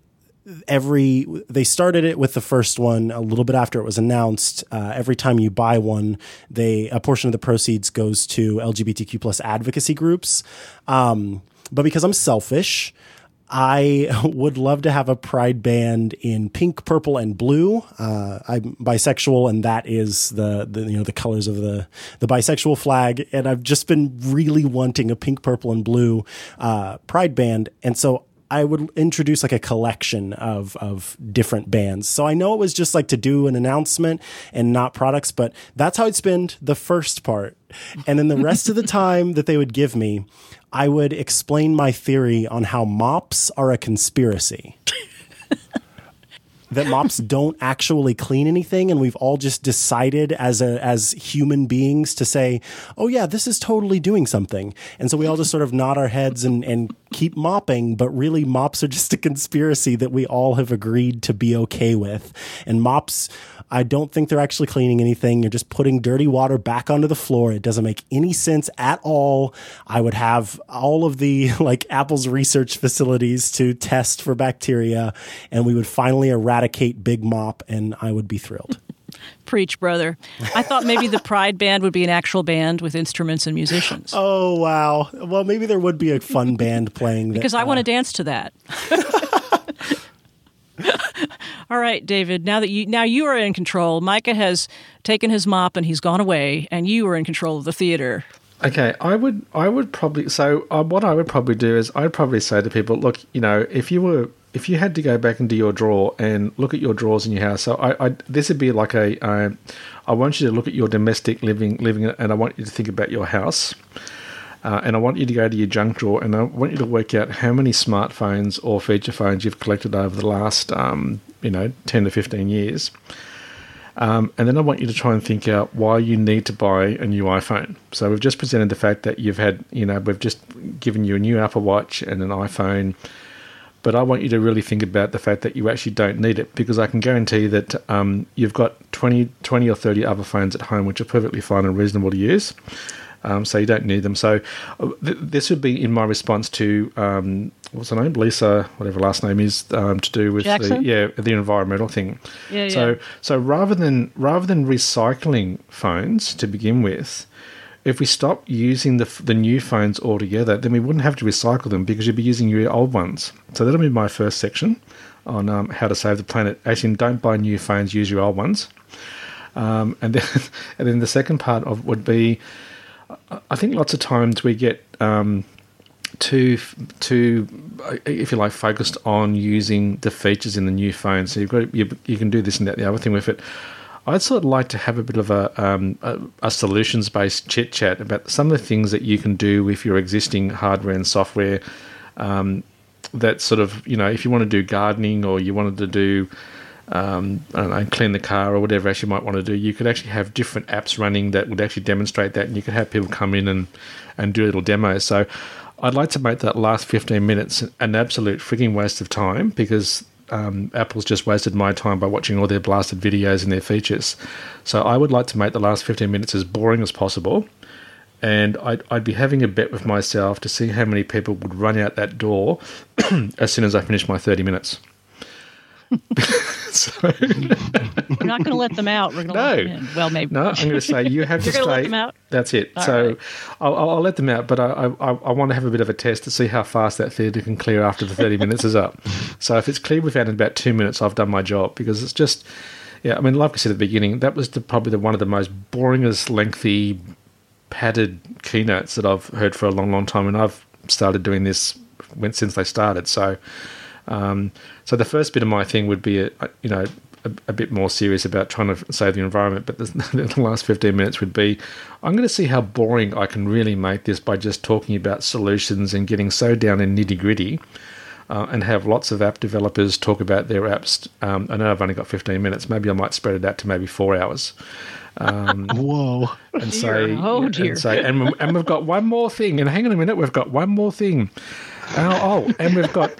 they started it with the first one a little bit after it was announced. Every time you buy one, a portion of the proceeds goes to LGBTQ+ advocacy groups. But because I'm selfish, I would love to have a Pride band in pink, purple, and blue. I'm bisexual, and that is the colors of the bisexual flag. And I've just been really wanting a pink, purple, and blue Pride band, and so I would introduce like a collection of different bands. So I know it was just like to do an announcement and not products, but that's how I'd spend the first part. And then the rest of the time that they would give me, I would explain my theory on how mops are a conspiracy. That mops don't actually clean anything, and we've all just decided as human beings to say, oh yeah, this is totally doing something. And so we all just sort of nod our heads and keep mopping, but really mops are just a conspiracy that we all have agreed to be okay with. And mops, I don't think they're actually cleaning anything. You're just putting dirty water back onto the floor. It doesn't make any sense at all. I would have all of the Apple's research facilities to test for bacteria, and we would finally eradicate Big Mop, and I would be thrilled. Preach, brother. I thought maybe the Pride band would be an actual band with instruments and musicians. Oh, wow. Well, maybe there would be a fun band playing. Because I want to dance to that. All right, David, now you are in control. Micah has taken his mop and he's gone away, and you are in control of the theater. Okay, I would probably say to people, look, you know, if you had to go back and do your drawer and look at your drawers in your house, so this would be like I want you to look at your domestic living, and I want you to think about your house, and I want you to go to your junk drawer, and I want you to work out how many smartphones or feature phones you've collected over the last 10 to 15 years. And then I want you to try and think out why you need to buy a new iPhone. So we've just presented the fact that we've just given you a new Apple Watch and an iPhone, but I want you to really think about the fact that you actually don't need it, because I can guarantee that you've got 20 or 30 other phones at home which are perfectly fine and reasonable to use, so you don't need them. So this would be in my response to, what's her name, Lisa, whatever her last name is, to do with Jackson? the environmental thing. Yeah, So rather than recycling phones to begin with, if we stopped using the new phones altogether, then we wouldn't have to recycle them because you'd be using your old ones. So that'll be my first section on how to save the planet. Actually, don't buy new phones, use your old ones. And then the second part would be, I think lots of times we get too, if you like, focused on using the features in the new phone. So you can do this and that, the other thing with it. I'd sort of like to have a bit of a solutions-based chit-chat about some of the things that you can do with your existing hardware and software, that sort of, you know, if you want to do gardening or you wanted to do, I don't know, clean the car or whatever else you might want to do, you could actually have different apps running that would actually demonstrate that, and you could have people come in and do little demos. So I'd like to make that last 15 minutes an absolute freaking waste of time, because Apple's just wasted my time by watching all their blasted videos and their features. So I would like to make the last 15 minutes as boring as possible, and I'd be having a bet with myself to see how many people would run out that door as soon as I finish my 30 minutes. So, we're not going to let them out. We're going to let them in. Well, maybe. No, I'm going to say you have to stay. Let them out? That's it. All so right. I'll let them out, but I want to have a bit of a test to see how fast that theatre can clear after the 30 minutes is up. So if it's cleared within about 2 minutes, I've done my job, because it's just, yeah. I mean, like I said at the beginning, that was probably one of the most boringest, lengthy, padded keynotes that I've heard for a long, long time, and I've started doing this since they started. So. So the first bit of my thing would be, a bit more serious about trying to save the environment. But the last 15 minutes would be, I'm going to see how boring I can really make this by just talking about solutions and getting so down in nitty gritty, and have lots of app developers talk about their apps. I know I've only got 15 minutes. Maybe I might spread it out to maybe 4 hours. Whoa. And say, oh dear. And we've got one more thing. And hang on a minute, we've got one more thing. Oh, and we've got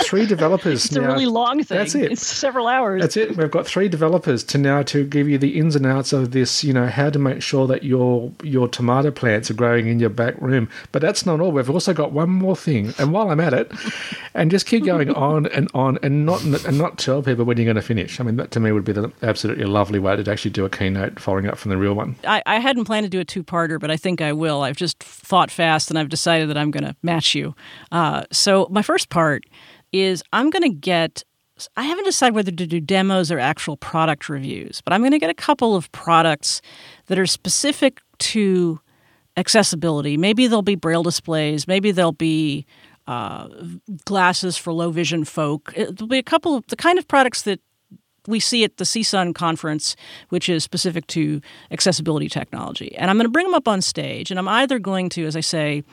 three developers. It's now. A really long thing. That's it. It's several hours. That's it. We've got three developers to give you the ins and outs of this. You know, how to make sure that your tomato plants are growing in your back room. But that's not all. We've also got one more thing. And while I'm at it, and just keep going on, and not tell people when you're going to finish. I mean, that to me would be the absolutely lovely way to actually do a keynote, following up from the real one. I hadn't planned to do a two-parter, but I think I will. I've just thought fast, and I've decided that I'm going to match you. So my first part is I haven't decided whether to do demos or actual product reviews, but I'm going to get a couple of products that are specific to accessibility. Maybe they'll be braille displays. Maybe they'll be glasses for low vision folk. It'll be a couple of the kind of products that we see at the CSUN conference, which is specific to accessibility technology. And I'm going to bring them up on stage, and I'm either going to, as I say,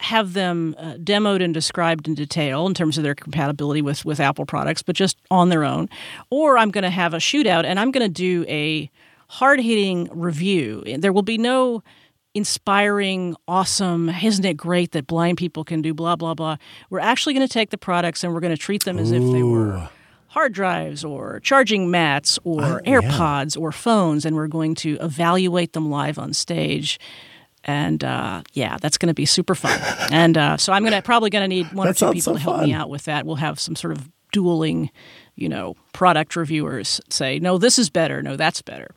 have them demoed and described in detail in terms of their compatibility with Apple products, but just on their own, or I'm going to have a shootout, and I'm going to do a hard-hitting review. There will be no inspiring, awesome, isn't it great that blind people can do blah, blah, blah. We're actually going to take the products, and we're going to treat them as if they were hard drives or charging mats or AirPods or phones, and we're going to evaluate them live on stage. And that's going to be super fun. And so I'm probably going to need one or two people to help me out with that. We'll have some sort of dueling, product reviewers say, no, this is better, no, that's better.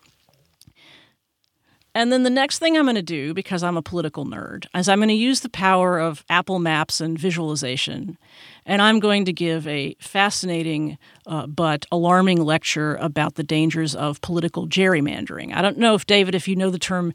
And then the next thing I'm going to do, because I'm a political nerd, is I'm going to use the power of Apple Maps and visualization and I'm going to give a fascinating but alarming lecture about the dangers of political gerrymandering. I don't know if, David, if you know the term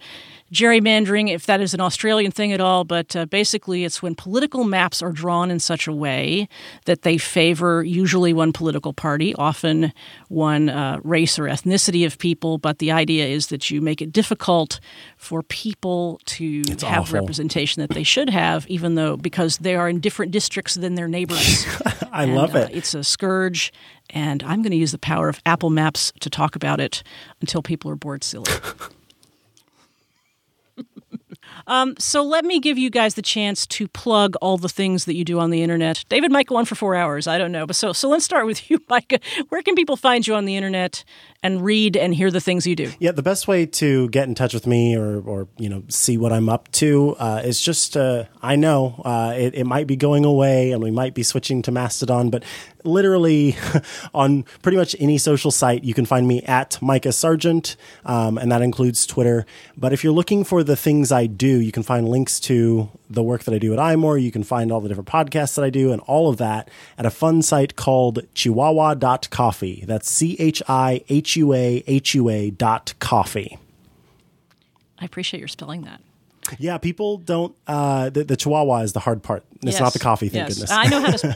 gerrymandering, if that is an Australian thing at all, but basically it's when political maps are drawn in such a way that they favor usually one political party, often one race or ethnicity of people, but the idea is that you make it difficult for people to have representation that they should have, even though because they are in different districts than their neighbors. I love it. It's a scourge, and I'm going to use the power of Apple Maps to talk about it until people are bored silly. So let me give you guys the chance to plug all the things that you do on the internet. David might go on for 4 hours. I don't know. But so let's start with you, Micah. Where can people find you on the internet and read and hear the things you do? Yeah, the best way to get in touch with me or you know, see what I'm up to is just, I know, it might be going away and we might be switching to Mastodon, but literally on pretty much any social site, you can find me at Micah Sargent, and that includes Twitter. But if you're looking for the things I do, you can find links to the work that I do at iMore. You can find all the different podcasts that I do and all of that at a fun site called Chihuahua.coffee. That's Chihuahua.coffee. I appreciate your spelling that. Yeah, people don't the Chihuahua is the hard part. It's not the coffee, thank goodness. I know how to spell.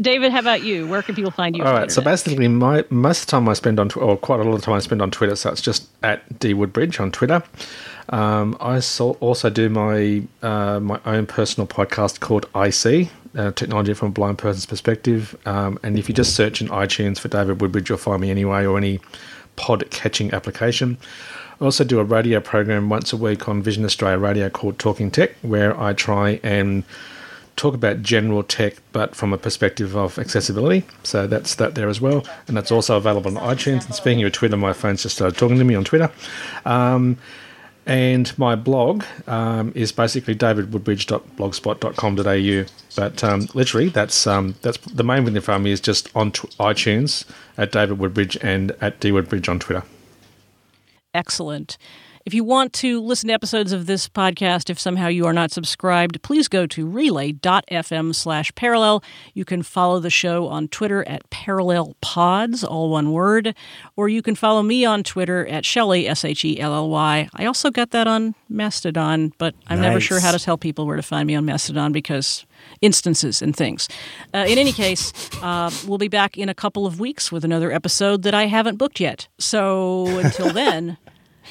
David, how about you? Where can people find you? All right. So basically, most of the time I spend on, or quite a lot of time I spend on Twitter. So it's just at D Woodbridge on Twitter. I also do my own personal podcast called IC, Technology from a Blind Person's Perspective. And if you just search in iTunes for David Woodbridge, you'll find me anyway, or any pod catching application. I also do a radio program once a week on Vision Australia Radio called Talking Tech, where I try and talk about general tech, but from a perspective of accessibility. So that's that there as well. And that's also available on iTunes. And speaking of Twitter, my phone just started talking to me on Twitter. And my blog is basically davidwoodbridge.blogspot.com.au. But literally, that's the main thing for me is just on iTunes at David Woodbridge and at D Woodbridge on Twitter. Excellent. If you want to listen to episodes of this podcast, if somehow you are not subscribed, please go to relay.fm/parallel. You can follow the show on Twitter at Parallel Pods, all one word, or you can follow me on Twitter at Shelley, Shelly. I also got that on Mastodon, but I'm never sure how to tell people where to find me on Mastodon because instances and things. In any case, we'll be back in a couple of weeks with another episode that I haven't booked yet. So until then...